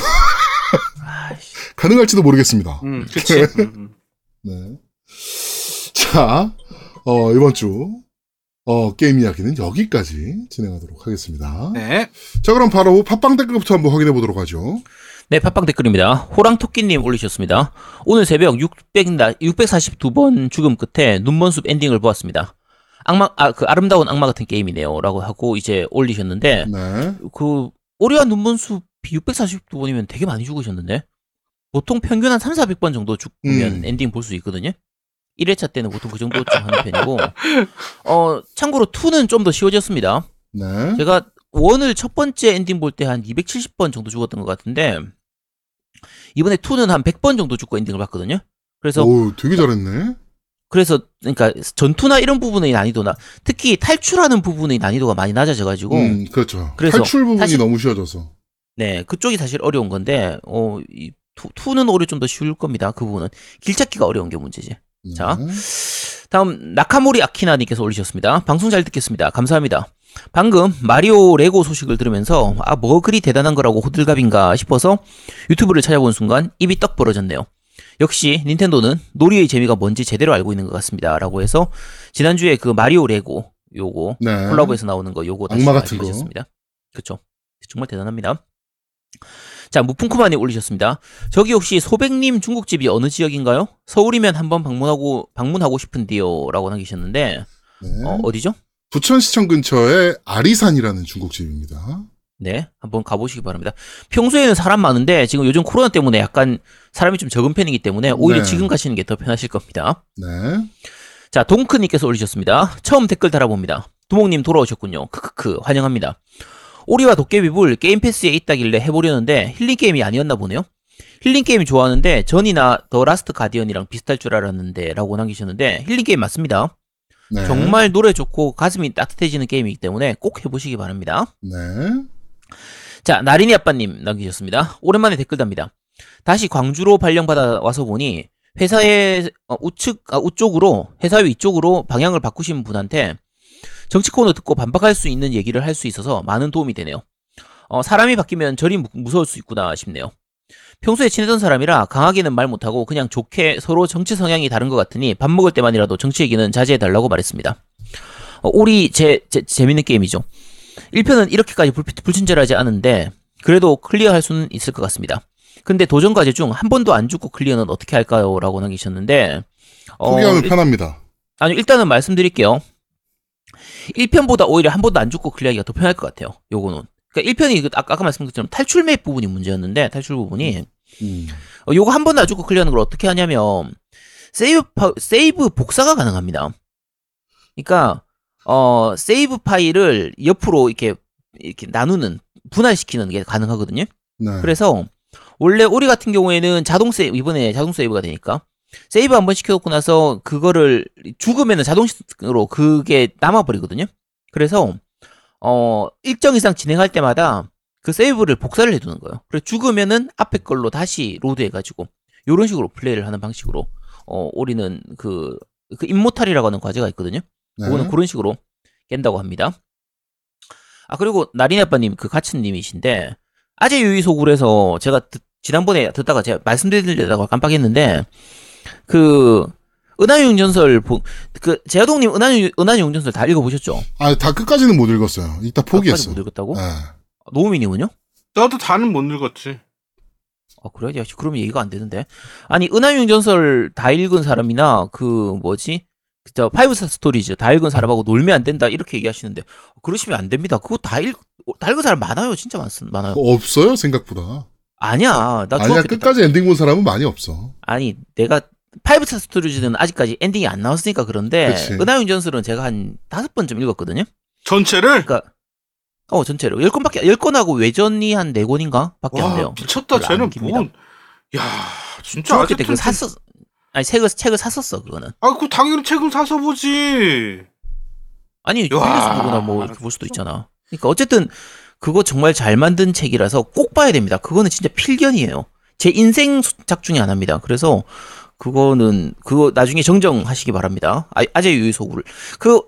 가능할지도 모르겠습니다. 음, 그치. 네. 자, 어, 이번 주, 어, 게임 이야기는 여기까지 진행하도록 하겠습니다. 네. 자, 그럼 바로 팟빵 댓글부터 한번 확인해 보도록 하죠. 네, 팟빵 댓글입니다. 호랑토끼님 올리셨습니다. 오늘 새벽 육백, 육백사십이 번 죽음 끝에 눈먼숲 엔딩을 보았습니다. 악마, 아, 그 아름다운 악마 같은 게임이네요. 라고 하고 이제 올리셨는데, 네. 그, 오리와 눈먼숲 육백사십이 번이면 되게 많이 죽으셨는데, 보통 평균 한 삼사백 번 정도 죽으면 음. 엔딩 볼 수 있거든요. 일 회차 때는 보통 그 정도쯤 하는 편이고, 어, 참고로 이는 좀 더 쉬워졌습니다. 네. 제가 일을 첫 번째 엔딩 볼 때 한 이백칠십 번 정도 죽었던 것 같은데, 이번에 이는 한 백 번 정도 죽고 엔딩을 봤거든요. 그래서. 오, 되게 잘했네. 그래서, 그러니까 전투나 이런 부분의 난이도나, 특히 탈출하는 부분의 난이도가 많이 낮아져가지고. 음, 그렇죠. 그래서 탈출 부분이 사실, 너무 쉬워져서. 네, 그쪽이 사실 어려운 건데, 어, 이, 이는 오히려 좀 더 쉬울 겁니다. 그 부분은. 길 찾기가 어려운 게 문제지. 자, 다음 나카모리 아키나님께서 올리셨습니다. 방송 잘 듣겠습니다. 감사합니다. 방금 마리오 레고 소식을 들으면서 아, 뭐 그리 대단한 거라고 호들갑인가 싶어서 유튜브를 찾아본 순간 입이 떡 벌어졌네요. 역시 닌텐도는 놀이의 재미가 뭔지 제대로 알고 있는 것 같습니다. 라고 해서 지난주에 그 마리오 레고 요거 네. 콜라보에서 나오는 거 요거 다시 알려주셨습니다. 그쵸. 정말 대단합니다. 자, 무풍쿠마님 올리셨습니다. 저기 혹시 소백님 중국집이 어느 지역인가요? 서울이면 한번 방문하고, 방문하고 싶은데요. 라고 남기셨는데, 네. 어, 어디죠? 부천시청 근처에 아리산이라는 중국집입니다. 네, 한번 가보시기 바랍니다. 평소에는 사람 많은데 지금 요즘 코로나 때문에 약간 사람이 좀 적은 편이기 때문에 오히려 네. 지금 가시는 게 더 편하실 겁니다. 네. 자, 동크님께서 올리셨습니다. 처음 댓글 달아봅니다. 도목님 돌아오셨군요. 크크크 환영합니다. 오리와 도깨비불 게임 패스에 있다길래 해보려는데 힐링 게임이 아니었나 보네요. 힐링 게임 좋아하는데 전이나 더 라스트 가디언이랑 비슷할 줄 알았는데 라고 남기셨는데 힐링 게임 맞습니다. 네. 정말 노래 좋고 가슴이 따뜻해지는 게임이기 때문에 꼭 해보시기 바랍니다. 네. 자, 나린이 아빠님 남기셨습니다. 오랜만에 댓글 답니다. 다시 광주로 발령받아 와서 보니 회사의 우측, 아, 우쪽으로 회사 위쪽으로 방향을 바꾸신 분한테 정치 코너 듣고 반박할 수 있는 얘기를 할 수 있어서 많은 도움이 되네요. 어, 사람이 바뀌면 저리 무서울 수 있구나 싶네요. 평소에 친했던 사람이라 강하게는 말 못하고 그냥 좋게 서로 정치 성향이 다른 것 같으니 밥 먹을 때만이라도 정치 얘기는 자제해달라고 말했습니다. 어, 오리 제, 제, 재밌는 게임이죠. 일 편은 이렇게까지 불, 불친절하지 않은데 그래도 클리어할 수는 있을 것 같습니다. 근데 도전 과제 중 한 번도 안 죽고 클리어는 어떻게 할까요? 라고 남기셨는데 포기하면 어, 편합니다. 아니 일단은 말씀드릴게요. 일 편보다 오히려 한 번도 안 죽고 클리어하기가 더 편할 것 같아요. 요거는 그러니까 일 편이 아까, 아까 말씀드린 것처럼 탈출 맵 부분이 문제였는데 탈출 부분이 음. 어, 요거 한 번도 안 죽고 클리어하는 걸 어떻게 하냐면 세이브 파, 세이브 복사가 가능합니다. 그러니까 어 세이브 파일을 옆으로 이렇게 이렇게 나누는 분할시키는 게 가능하거든요. 네. 그래서 원래 오리 같은 경우에는 자동 세이브 이번에 자동 세이브가 되니까 세이브 한번 시켜놓고 나서 그거를 죽으면은 자동으로 그게 남아버리거든요. 그래서 어 일정 이상 진행할 때마다 그 세이브를 복사를 해두는 거예요. 그래서 죽으면은 앞에 걸로 다시 로드해가지고 이런 식으로 플레이를 하는 방식으로 어 오리는 그 그 임모탈이라고 하는 과제가 있거든요. 네. 그거는 그런 식으로 깬다고 합니다. 아 그리고 나린 아빠님 그 가츠님이신데 아재 유이소굴에서 제가 듣, 지난번에 듣다가 제가 말씀드리려다가 깜빡했는데 그 은하유전설 그 제야동님 은하유 은하유전설 다 읽어보셨죠? 아 다 끝까지는 못 읽었어요. 이따 포기했어요. 못 읽었다고? 네. 노우미님은요? 나도 다는 못 읽었지. 아 그래? 야 그러면 얘기가 안 되는데. 아니 은하유전설 다 읽은 사람이나 그 뭐지? 저 파이브스타 스토리즈 다 읽은 사람하고 놀면 안 된다 이렇게 얘기하시는데 그러시면 안 됩니다. 그거 다 읽 다 읽은 사람 많아요. 진짜 많, 많아요. 없어요 생각보다. 아니야. 나 아니야 끝까지 엔딩 본 사람은 많이 없어. 아니 내가 파이브스타 스토리즈는 아직까지 엔딩이 안 나왔으니까 그런데 은하유전설은 제가 한 다섯 번 좀 읽었거든요. 전체를? 그러니까 어 전체로 열 권밖에 열 권하고 외전이 한 네 권인가 밖에 안 돼요. 미쳤다. 쟤는 뭐 야 진짜 아직도 그 샀어. 아니 책을 책을 샀었어 그거는. 아 그 당연히 책을 사서 보지. 아니 빌려서 보거나 뭐 이렇게 볼 수도 있잖아. 그러니까 어쨌든 그거 정말 잘 만든 책이라서 꼭 봐야 됩니다. 그거는 진짜 필견이에요. 제 인생 작 중에 하나입니다. 그래서 그거는 그거 나중에 정정하시기 바랍니다. 아, 아재 유유소굴. 그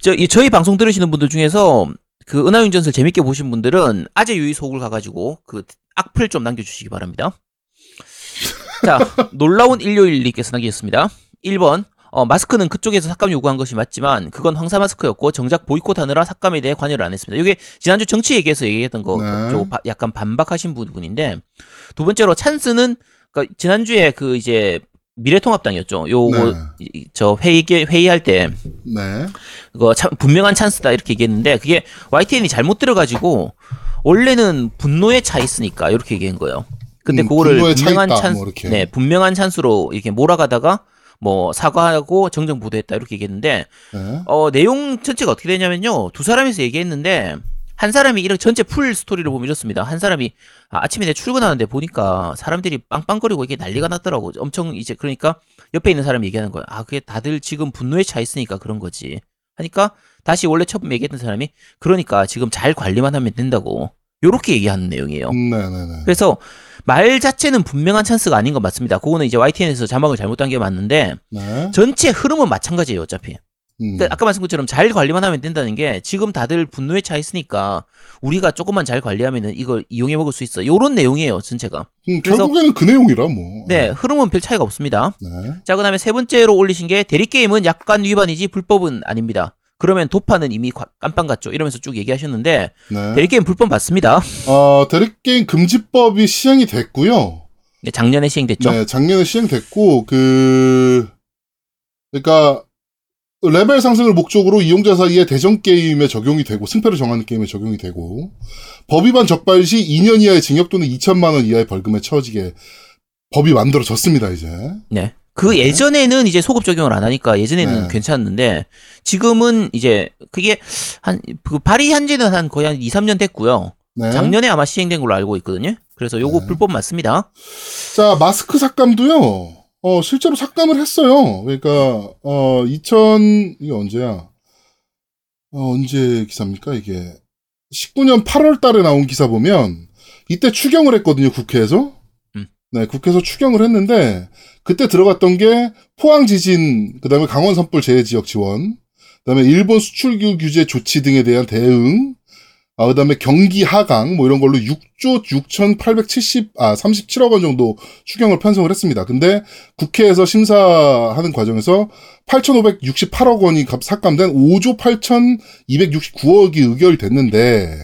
저 저희 방송 들으시는 분들 중에서 그 은하윤전설 재밌게 보신 분들은 아재 유유소굴 가가지고 그 악플 좀 남겨주시기 바랍니다. 자, 놀라운 일요일님께서 남기셨습니다. 일 번, 어, 마스크는 그쪽에서 삭감 요구한 것이 맞지만 그건 황사 마스크였고 정작 보이콧하느라 삭감에 대해 관여를 안 했습니다. 이게 지난주 정치 얘기에서 얘기했던 거 네. 바, 약간 반박하신 부분인데 두 번째로 찬스는 그러니까 지난주에 그 이제 미래통합당이었죠. 요거 네. 저 회의 회의할 때 네. 그거 참 분명한 찬스다 이렇게 얘기했는데 그게 와이티엔이 잘못 들어가지고 원래는 분노에 차 있으니까 이렇게 얘기한 거예요. 근데 음, 그거를 분명한 있다, 찬스, 뭐 네, 분명한 찬스로 이렇게 몰아가다가 뭐 사과하고 정정 보도했다 이렇게 얘기했는데 네. 어 내용 전체가 어떻게 되냐면요 두 사람에서 얘기했는데 한 사람이 이런 전체 풀 스토리를 보면 이렇습니다. 한 사람이 아, 아침에 내 출근하는데 보니까 사람들이 빵빵거리고 이게 난리가 났더라고. 엄청 이제 그러니까 옆에 있는 사람이 얘기하는 거야. 아 그게 다들 지금 분노에 차 있으니까 그런 거지. 하니까 다시 원래 처음 얘기했던 사람이 그러니까 지금 잘 관리만 하면 된다고. 요렇게 얘기하는 내용이에요. 네네네. 그래서 말 자체는 분명한 찬스가 아닌 건 맞습니다. 그거는 이제 와이티엔에서 자막을 잘못 딴 게 맞는데 네. 전체 흐름은 마찬가지예요. 어차피. 음. 그러니까 아까 말씀드린 것처럼 잘 관리만 하면 된다는 게 지금 다들 분노에 차 있으니까 우리가 조금만 잘 관리하면 이걸 이용해 먹을 수 있어. 요런 내용이에요. 전체가. 음, 결국에는 그 내용이라 뭐. 네. 흐름은 별 차이가 없습니다. 네. 자, 그 다음에 세 번째로 올리신 게 대리게임은 약관 위반이지 불법은 아닙니다. 그러면 도파는 이미 깜빵 갔죠. 이러면서 쭉 얘기하셨는데 네. 대리게임 불법 맞습니다. 어, 대리게임 금지법이 시행이 됐고요. 네, 작년에 시행됐죠. 네, 작년에 시행됐고 그 그러니까 레벨 상승을 목적으로 이용자 사이에 대전 게임에 적용이 되고 승패를 정하는 게임에 적용이 되고 법 위반 적발 시 이 년 이하의 징역 또는 이천만 원 이하의 벌금에 처지게 법이 만들어졌습니다. 이제. 네. 그 네. 예전에는 이제 소급 적용을 안 하니까 예전에는 네. 괜찮았는데 지금은 이제 그게 한 그 발의한 지는 한 거의 한 이, 삼 년 됐고요. 네. 작년에 아마 시행된 걸로 알고 있거든요. 그래서 요거 네. 불법 맞습니다. 자, 마스크 삭감도요. 어, 실제로 삭감을 했어요. 그러니까 어, 이천 이게 언제야? 어, 언제 기사입니까? 이게 십구 년 팔월 달에 나온 기사 보면 이때 추경을 했거든요, 국회에서. 음. 네, 국회에서 추경을 했는데 그때 들어갔던 게 포항 지진, 그다음에 강원 산불 재해 지역 지원, 그다음에 일본 수출규 규제 조치 등에 대한 대응, 아, 그 다음에 경기 하강, 뭐 이런 걸로 육 조 육천팔백칠십, 아, 삼십칠억 원 정도 추경을 편성을 했습니다. 근데 국회에서 심사하는 과정에서 팔천오백육십팔억 원이 삭감된 오 조 팔천이백육십구억이 의결됐는데,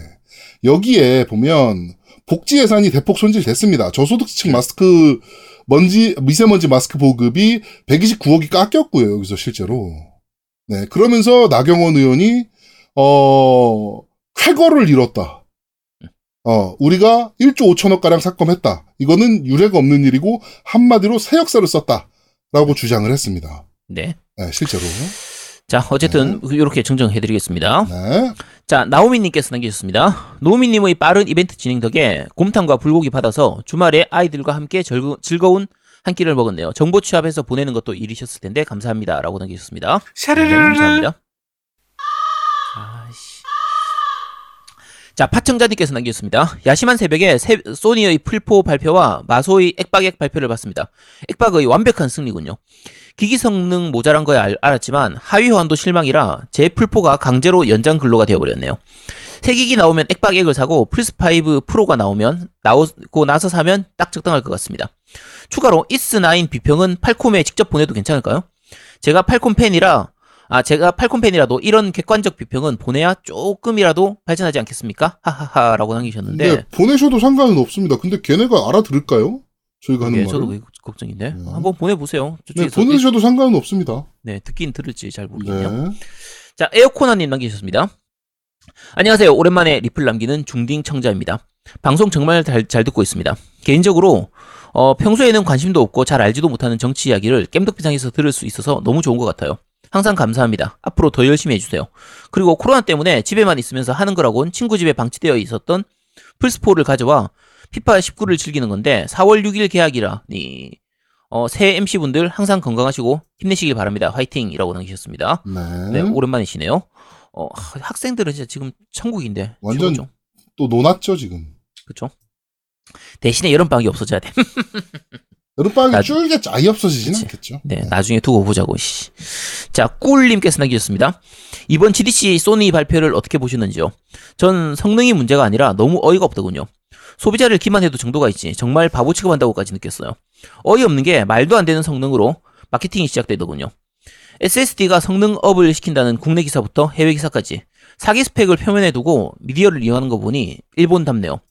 여기에 보면 복지 예산이 대폭 손질됐습니다. 저소득층 마스크, 먼지, 미세먼지 마스크 보급이 백이십구억이 깎였고요, 여기서 실제로. 네, 그러면서 나경원 의원이, 어, 쾌거를 이뤘다. 어, 우리가 일 조 오천억가량 삭감했다. 이거는 유례가 없는 일이고 한마디로 새 역사를 썼다라고 주장을 했습니다. 네. 네, 실제로. 자, 어쨌든 네. 이렇게 정정해드리겠습니다. 네. 자, 나오미님께서 남겨주셨습니다. 노우미님의 빠른 이벤트 진행 덕에 곰탕과 불고기 받아서 주말에 아이들과 함께 즐거, 즐거운 한 끼를 먹었네요. 정보 취합해서 보내는 것도 일이셨을 텐데 감사합니다. 라고 남겨주셨습니다. 샤르르. 네, 감사합니다. 아이씨. 자, 파청자님께서 남겨주셨습니다. 야심한 새벽에 세, 소니의 풀포 발표와 마소의 액박액 발표를 봤습니다. 액박의 완벽한 승리군요. 기기 성능 모자란 거야 알, 알았지만 하위 호환도 실망이라 제 풀포가 강제로 연장 근로가 되어버렸네요. 새 기기 나오면 액박액을 사고 플스오 프로가 나오면 나오고 나서 사면 딱 적당할 것 같습니다. 추가로 이스나인 비평은 팔콤에 직접 보내도 괜찮을까요? 제가 팔콤 팬이라 아, 제가 팔콤 팬이라도 이런 객관적 비평은 보내야 조금이라도 발전하지 않겠습니까? 하하하 라고 남기셨는데. 네, 보내셔도 상관은 없습니다. 근데 걔네가 알아들을까요? 저희가 하는 네, 말을. 저도 그게 걱정인데. 네. 한번 보내보세요. 네, 보내셔도 상관은 없습니다. 네, 듣긴 들을지 잘 모르겠네요. 네. 자, 에어코나님 남기셨습니다. 안녕하세요. 오랜만에 리플 남기는 중딩 청자입니다. 방송 정말 잘, 잘 듣고 있습니다. 개인적으로 어, 평소에는 관심도 없고 잘 알지도 못하는 정치 이야기를 겜덕비상에서 들을 수 있어서 너무 좋은 것 같아요. 항상 감사합니다. 앞으로 더 열심히 해주세요. 그리고 코로나 때문에 집에만 있으면서 하는 거라곤 친구 집에 방치되어 있었던 플스사를 가져와 피파 십구를 즐기는 건데 사월 육일 개학이라니 어, 새 엠씨분들 항상 건강하시고 힘내시길 바랍니다. 화이팅! 이라고 남기셨습니다. 네. 네, 오랜만이시네요. 어, 학생들은 진짜 지금 천국인데 완전 최고죠. 또 노났죠 지금. 그렇죠. 대신에 여름방학이 없어져야 돼. 여름방학이 줄게 아예 없어지진 그치. 않겠죠. 네, 네, 나중에 두고 보자고. 씨. 자, 꿀님께서 남겨주셨습니다. 이번 지디씨 소니 발표를 어떻게 보시는지요? 전 성능이 문제가 아니라 너무 어이가 없더군요. 소비자를 기만해도 정도가 있지 정말 바보 취급한다고까지 느꼈어요. 어이없는 게 말도 안 되는 성능으로 마케팅이 시작되더군요. 에스에스디가 성능 업을 시킨다는 국내 기사부터 해외 기사까지 사기 스펙을 표면에 두고 미디어를 이용하는 거 보니 일본답네요.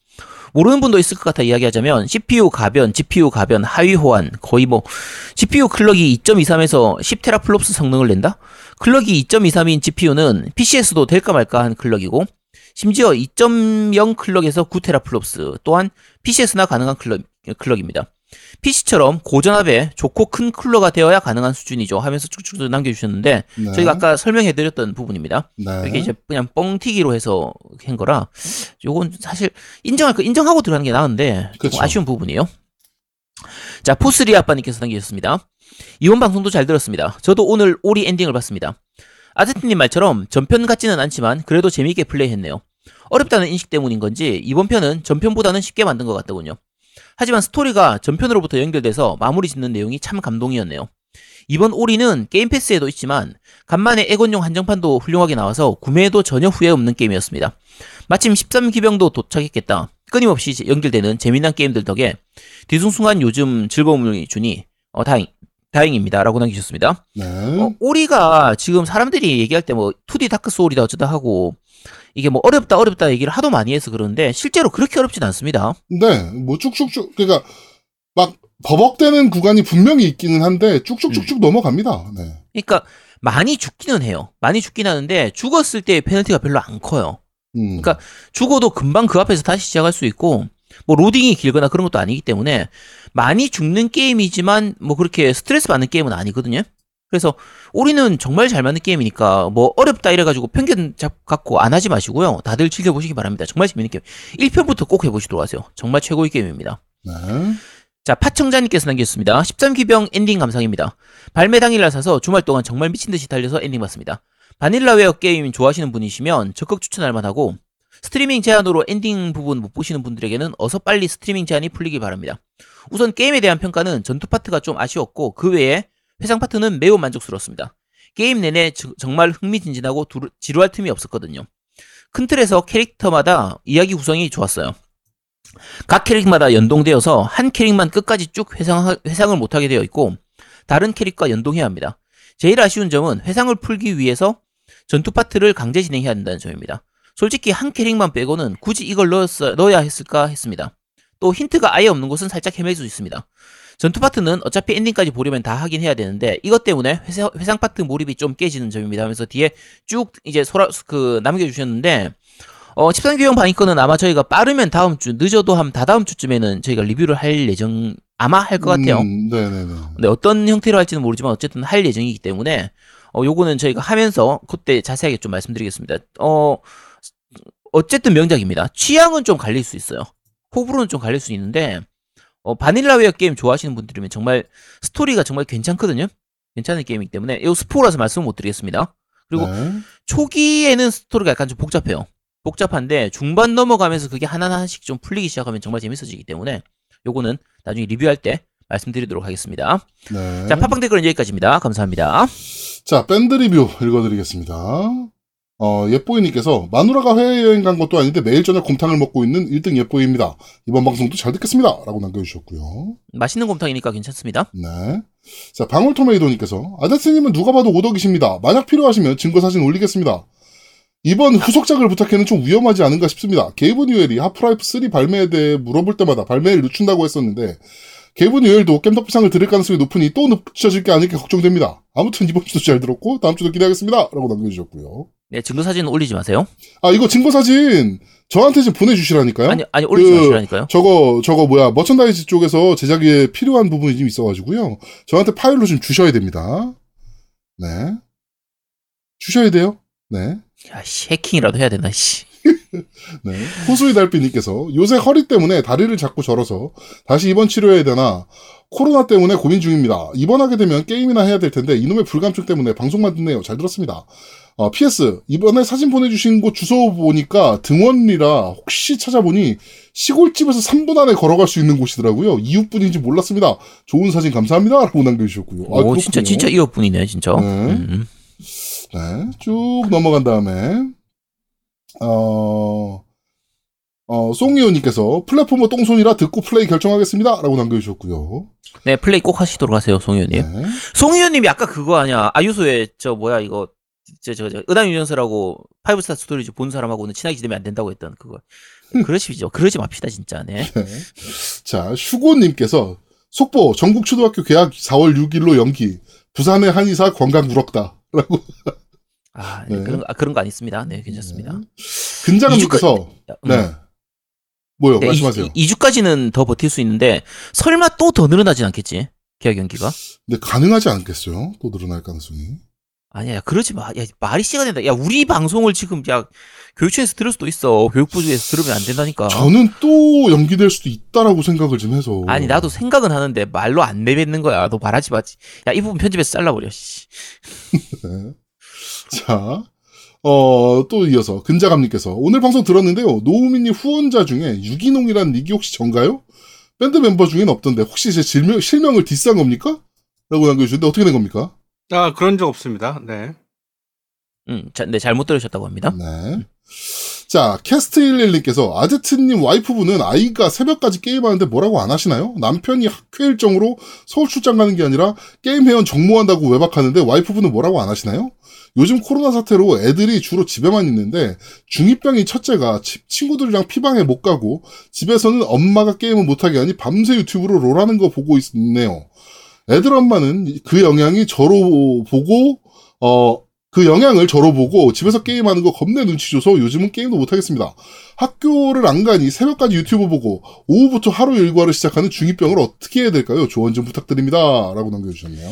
모르는 분도 있을 것 같아 이야기하자면 씨피유 가변, 지피유 가변, 하위 호환 거의 뭐 지피유 클럭이 이 점 이삼에서 십 테라플롭스 성능을 낸다? 클럭이 이 점 이삼인 지피유는 피씨에서도 될까 말까 한 클럭이고 심지어 이 점 영 클럭에서 구 테라플롭스 또한 피씨에서나 가능한 클럭, 클럭입니다. 피씨처럼 고전압에 좋고 큰 쿨러가 되어야 가능한 수준이죠 하면서 쭉쭉 남겨주셨는데 네. 저희가 아까 설명해드렸던 부분입니다. 네. 이게 이제 그냥 뻥튀기로 해서 한 거라 요건 사실 인정할 거 인정하고 들어가는 게 나은데 그렇죠. 아쉬운 부분이에요. 자, 포스리 아빠님께서 남겨주셨습니다. 이번 방송도 잘 들었습니다. 저도 오늘 오리 엔딩을 봤습니다. 아제트님 말처럼 전편 같지는 않지만 그래도 재미있게 플레이했네요. 어렵다는 인식 때문인 건지 이번 편은 전편보다는 쉽게 만든 것 같더군요. 하지만 스토리가 전편으로부터 연결돼서 마무리 짓는 내용이 참 감동이었네요. 이번 올인은 게임 패스에도 있지만 간만에 엑원용 한정판도 훌륭하게 나와서 구매해도 전혀 후회 없는 게임이었습니다. 마침 십삼 기병도 도착했겠다. 끊임없이 연결되는 재미난 게임들 덕에 뒤숭숭한 요즘 즐거움을 주니 어, 다행, 다행입니다. 라고 남기셨습니다. 네. 어, 오리가 지금 사람들이 얘기할 때 뭐 투디 다크소울이다 어쩌다 하고 이게 뭐 어렵다 어렵다 얘기를 하도 많이 해서 그러는데 실제로 그렇게 어렵진 않습니다. 네, 뭐 쭉쭉쭉 그러니까 막 버벅대는 구간이 분명히 있기는 한데 쭉쭉쭉쭉 음. 넘어갑니다. 네. 그러니까 많이 죽기는 해요. 많이 죽긴 하는데 죽었을 때의 페널티가 별로 안 커요. 음. 그러니까 죽어도 금방 그 앞에서 다시 시작할 수 있고 뭐 로딩이 길거나 그런 것도 아니기 때문에 많이 죽는 게임이지만 뭐 그렇게 스트레스 받는 게임은 아니거든요. 그래서 오리는 정말 잘 맞는 게임이니까 뭐 어렵다 이래가지고 편견 갖고 안 하지 마시고요. 다들 즐겨보시기 바랍니다. 정말 재밌는 게임. 일 편부터 꼭 해보시도록 하세요. 정말 최고의 게임입니다. 네. 자, 파청자님께서 남겼습니다. 십삼 기병 엔딩 감상입니다. 발매 당일날 사서 주말 동안 정말 미친듯이 달려서 엔딩 봤습니다. 바닐라웨어 게임 좋아하시는 분이시면 적극 추천할 만하고 스트리밍 제한으로 엔딩 부분 못 보시는 분들에게는 어서 빨리 스트리밍 제한이 풀리기 바랍니다. 우선 게임에 대한 평가는 전투 파트가 좀 아쉬웠고 그 외에 회상 파트는 매우 만족스러웠습니다. 게임 내내 저, 정말 흥미진진하고 두루, 지루할 틈이 없었거든요. 큰 틀에서 캐릭터마다 이야기 구성이 좋았어요. 각 캐릭마다 연동되어서 한 캐릭만 끝까지 쭉 회상, 회상을 못하게 되어 있고 다른 캐릭과 연동해야 합니다. 제일 아쉬운 점은 회상을 풀기 위해서 전투 파트를 강제 진행해야 한다는 점입니다. 솔직히 한 캐릭만 빼고는 굳이 이걸 넣었어, 넣어야 했을까 했습니다. 또 힌트가 아예 없는 곳은 살짝 헤맬 수 있습니다. 전투 파트는 어차피 엔딩까지 보려면 다 하긴 해야 되는데 이것 때문에 회사, 회상 파트 몰입이 좀 깨지는 점입니다 하면서 뒤에 쭉 이제 소라, 그 남겨주셨는데 어, 십삼 기병 방위권은 아마 저희가 빠르면 다음 주, 늦어도 한 다다음 주쯤에는 저희가 리뷰를 할 예정, 아마 할 것 같아요. 음, 네네네. 근데 어떤 형태로 할지는 모르지만 어쨌든 할 예정이기 때문에 어, 요거는 저희가 하면서 그때 자세하게 좀 말씀드리겠습니다. 어, 어쨌든 명작입니다. 취향은 좀 갈릴 수 있어요. 호불호는 좀 갈릴 수 있는데 어, 바닐라웨어 게임 좋아하시는 분들이면 정말 스토리가 정말 괜찮거든요. 괜찮은 게임이기 때문에 이거 스포라서 말씀을 못 드리겠습니다. 그리고 네. 초기에는 스토리가 약간 좀 복잡해요. 복잡한데 중반 넘어가면서 그게 하나하나씩 좀 풀리기 시작하면 정말 재밌어지기 때문에 요거는 나중에 리뷰할 때 말씀드리도록 하겠습니다. 네. 자, 팟빵 댓글은 여기까지입니다. 감사합니다. 자, 밴드 리뷰 읽어드리겠습니다. 어, 예뽀이님께서 마누라가 해외여행 간 것도 아닌데 매일 저녁 곰탕을 먹고 있는 일 등 예뽀이입니다. 이번 방송도 잘 듣겠습니다. 라고 남겨주셨고요. 맛있는 곰탕이니까 괜찮습니다. 네. 자, 방울토메이도님께서 아저씨님은 누가 봐도 오덕이십니다. 만약 필요하시면 증거사진 올리겠습니다. 이번 후속작을 부탁해는 좀 위험하지 않은가 싶습니다. 게이브 뉴엘이 하프라이프 쓰리 발매에 대해 물어볼 때마다 발매를 늦춘다고 했었는데 게이브 뉴엘도 겜덕비상을 들을 가능성이 높으니 또 늦춰질 게 아닐까 걱정됩니다. 아무튼 이번 주도 잘 들었고 다음 주도 기대하겠습니다. 라고 남겨주셨고요. 네, 증거사진 올리지 마세요. 아, 이거 증거사진 저한테 좀 보내주시라니까요. 아니, 아니, 올리지 그, 마시라니까요. 저거, 저거 뭐야, 머천다이즈 쪽에서 제작에 필요한 부분이 좀 있어가지고요. 저한테 파일로 좀 주셔야 됩니다. 네. 주셔야 돼요. 네. 야, 씨, 해킹이라도 해야 되나, 씨. 네. 호수의 달빛님께서 요새 허리 때문에 다리를 자꾸 절어서 다시 입원 치료해야 되나, 코로나 때문에 고민 중입니다. 입원하게 되면 게임이나 해야 될 텐데 이놈의 불감증 때문에 방송만 듣네요. 잘 들었습니다. 어, 피에스 이번에 사진 보내주신 곳 주소 보니까 등원리라 혹시 찾아보니 시골집에서 삼 분 안에 걸어갈 수 있는 곳이더라고요. 이웃분인지 몰랐습니다. 좋은 사진 감사합니다. 라고 남겨주셨고요. 아, 오, 진짜 진짜 이웃분이네 진짜. 네. 음. 네, 쭉 넘어간 다음에 어... 어, 송이호님께서 플랫포머 똥손이라 듣고 플레이 결정하겠습니다. 라고 남겨주셨고요. 네, 플레이 꼭 하시도록 하세요, 송이호님. 네. 송이호님이 아까 그거 아니야. 아유소에 저 뭐야 이거 저, 저, 저, 은하 유전설하고 파이브스타 스토리즈 본 사람하고는 친하게 지내면 안 된다고 했던 그거. 그러시죠. 그러지 맙시다, 진짜. 네. 네. 자, 슈고님께서 속보, 전국 초등학교 개학 사월 육일로 연기, 부산의 한의사 관광 부럽다. 라고. 아, 네. 그런, 아, 그런 거 안 있습니다. 네, 괜찮습니다. 네. 근자감님께서, 음. 네. 뭐요? 네, 말씀하세요. 이 주까지는 더 버틸 수 있는데, 설마 또 더 늘어나진 않겠지? 계약 연기가? 근데 가능하지 않겠어요? 또 늘어날 가능성이. 아니야, 야, 그러지 마. 야, 말이 씨가 된다. 야, 우리 방송을 지금, 야, 교육청에서 들을 수도 있어. 교육부에서 들으면 안 된다니까. 저는 또 연기될 수도 있다라고 생각을 좀 해서. 아니, 나도 생각은 하는데, 말로 안 내뱉는 거야. 너 말하지 마. 야, 이 부분 편집해서 잘라버려, 씨. 네. 자. 어, 또 이어서 근자감님께서 오늘 방송 들었는데요. 노우미님 후원자 중에 유기농이란 닉이 혹시 전가요? 밴드 멤버 중엔 없던데 혹시 제 실명, 실명을 디스한 겁니까? 라고 남겨주셨는데 어떻게 된 겁니까? 아, 그런 적 없습니다. 네. 음, 자, 네, 잘못 들으셨다고 합니다. 네. 음. 자, 캐스트십일님께서 아제트님 와이프분은 아이가 새벽까지 게임하는데 뭐라고 안 하시나요? 남편이 학회 일정으로 서울 출장 가는 게 아니라 게임 회원 정모한다고 외박하는데 와이프분은 뭐라고 안 하시나요? 요즘 코로나 사태로 애들이 주로 집에만 있는데 중이 병인 첫째가 친구들이랑 피방에 못 가고 집에서는 엄마가 게임을 못하게 하니 밤새 유튜브로 롤하는 거 보고 있네요. 애들 엄마는 그 영향이 저로 보고 어, 그 영향을 저로 보고 집에서 게임하는 거 겁내 눈치 줘서 요즘은 게임도 못하겠습니다. 학교를 안 가니 새벽까지 유튜브 보고 오후부터 하루 일과를 시작하는 중이병을 어떻게 해야 될까요? 조언 좀 부탁드립니다. 라고 남겨주셨네요.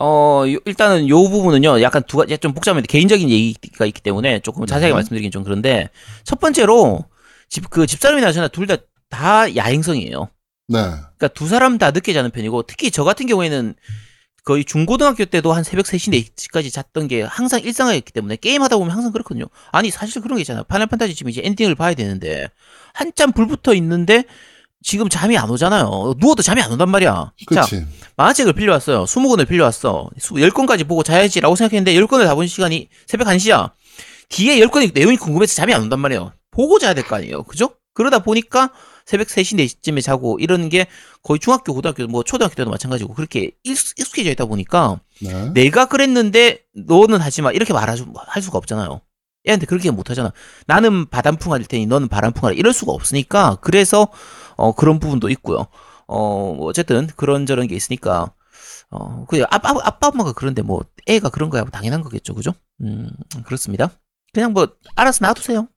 어, 일단은 요 부분은요, 약간 두 가지, 좀 복잡한데, 개인적인 얘기가 있기 때문에 조금 자세하게 네. 말씀드리긴 좀 그런데, 첫 번째로, 집, 그 집사람이나 저나 둘 다, 다 야행성이에요. 네. 그러니까 두 사람 다 늦게 자는 편이고, 특히 저 같은 경우에는 거의 중고등학교 때도 한 새벽 세 시, 네 시까지 잤던 게 항상 일상화였기 때문에, 게임하다 보면 항상 그렇거든요. 아니, 사실 그런 게 있잖아. 파이널 판타지 지금 이제 엔딩을 봐야 되는데, 한참 불붙어 있는데, 지금 잠이 안 오잖아요. 누워도 잠이 안 온단 말이야. 그치. 자, 만화책을 빌려왔어요. 스무 권을 빌려왔어. 열 권까지 보고 자야지라고 생각했는데 열 권을 다 본 시간이 새벽 한 시야. 뒤에 열 권의 내용이 궁금해서 잠이 안 온단 말이에요. 보고 자야 될 거 아니에요. 그죠? 그러다 보니까 새벽 세 시, 네 시쯤에 자고 이러는 게 거의 중학교, 고등학교, 뭐 초등학교 때도 마찬가지고 그렇게 익숙해져 있다 보니까 네. 내가 그랬는데 너는 하지 마. 이렇게 말할 수가 없잖아요. 애한테 그렇게 못하잖아. 나는 바람풍할 테니 너는 바람풍하라. 이럴 수가 없으니까 그래서 어 그런 부분도 있고요. 어 어쨌든 그런저런 게 있으니까 어 그냥 아빠 아빠 엄마가 그런데 뭐 애가 그런 거야 뭐 당연한 거겠죠, 그죠? 음 그렇습니다. 그냥 뭐 알아서 놔두세요.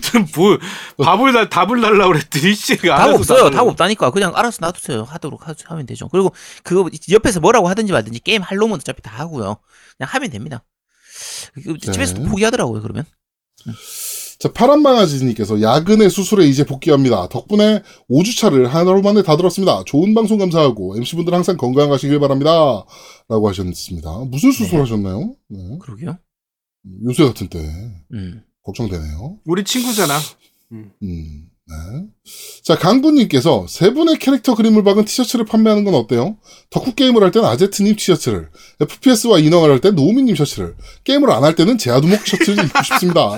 좀 뭘 답을 달 답을 달라고 그랬더니 씨가 답 없어요. 놔두려고. 답 없다니까 그냥 알아서 놔두세요. 하도록 하면 되죠. 그리고 그거 옆에서 뭐라고 하든지 말든지 게임 할 놈은 어차피 다 하고요. 그냥 하면 됩니다. 네. 집에서도 포기하더라고요, 그러면. 자, 파란망아지님께서 야근의 수술에 이제 복귀합니다. 덕분에 오 주차를 하루 만에 다 들었습니다. 좋은 방송 감사하고 엠씨분들 항상 건강하시길 바랍니다. 라고 하셨습니다. 무슨 수술 네. 하셨나요? 네. 그러게요. 요새 같은 때. 음. 걱정되네요. 우리 친구잖아. 음. 음. 네. 자, 강군님께서 세 분의 캐릭터 그림을 박은 티셔츠를 판매하는 건 어때요? 덕후 게임을 할 땐 아제트님 티셔츠를, 에프피에스와 인왕을 할 땐 노우미님 셔츠를, 게임을 안 할 때는 제야 도목 셔츠를 입고 싶습니다.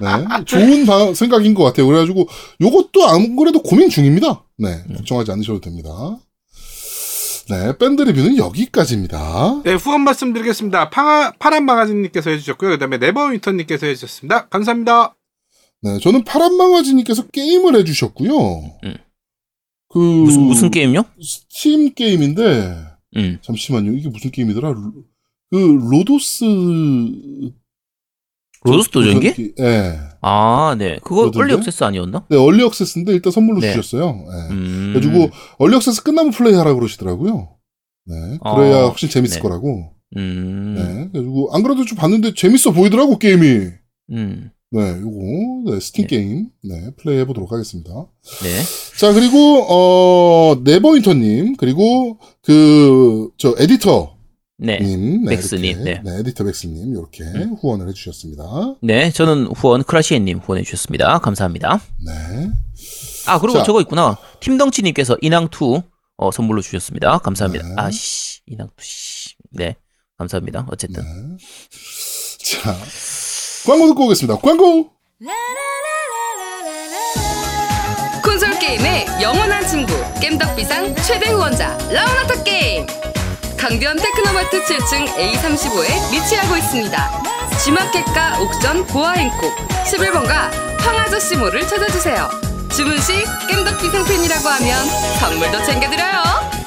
네. 좋은 방, 생각인 것 같아요. 그래가지고 요것도 안 그래도 고민 중입니다. 네. 걱정하지 않으셔도 됩니다. 네, 밴드 리뷰는 여기까지입니다. 네, 후원 말씀드리겠습니다. 파, 파란망아지님께서 해주셨고요. 그 다음에 네버윈터님께서 해주셨습니다. 감사합니다. 네, 저는 파란망아지님께서 게임을 해주셨고요. 음. 그 무슨, 무슨 게임요? 스팀 게임인데 음. 잠시만요. 이게 무슨 게임이더라? 그 로도스 로도스 도전기? 예. 네. 아, 네. 그거 얼리 억세스 아니었나? 네, 얼리 억세스인데 일단 선물로 네. 주셨어요. 네. 음. 그래가지고 얼리 억세스 끝나면 플레이하라고 그러시더라고요. 네, 그래야 아, 훨씬 재밌을 네. 거라고. 음. 네, 그래가지고 안 그래도 좀 봤는데 재밌어 보이더라고 게임이. 음. 네, 요거, 네, 스팀 네. 게임, 네, 플레이 해보도록 하겠습니다. 네. 자, 그리고, 어, 네버윈터님, 그리고, 그, 저, 에디터. 네. 님, 네 백스님, 네. 네. 에디터 백스님, 요렇게 음. 후원을 해주셨습니다. 네, 저는 후원, 크라시엔님 후원해주셨습니다. 감사합니다. 네. 아, 그리고 자, 저거 있구나. 팀덩치님께서 인왕투, 어, 선물로 주셨습니다. 감사합니다. 네. 아, 씨, 인왕투, 씨. 네. 감사합니다. 어쨌든. 네. 자. 광고 듣고 오겠습니다. 광고! 콘솔 게임의 영원한 친구 겜덕비상 최대 후원자 라온아터 게임! 강변 테크노마트 칠 층 에이 삼십오에 위치하고 있습니다. G마켓과 옥션 보아행콕 십일 번가 황아저씨몰을 찾아주세요. 주문 시 겜덕비상 팬이라고 하면 선물도 챙겨드려요.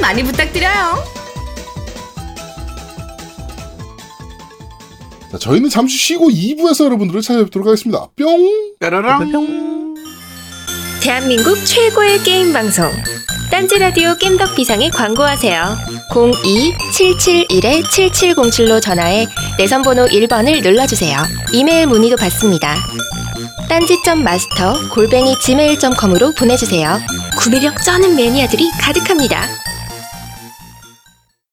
많이 부탁드려요. 자, 저희는 잠시 쉬고 이 부에서 여러분들을 찾아뵙도록 하겠습니다. 뿅! 따라랑! 뿅! 대한민국 최고의 게임 방송 딴지라디오 겜덕비상에 광고하세요. 공이 칠칠일 칠칠공칠로 전화해 내선번호 일 번을 눌러주세요. 이메일 문의도 받습니다. 딴지.마스터 골뱅이 지메일 닷컴으로 보내주세요. 구매력 쩌는 매니아들이 가득합니다.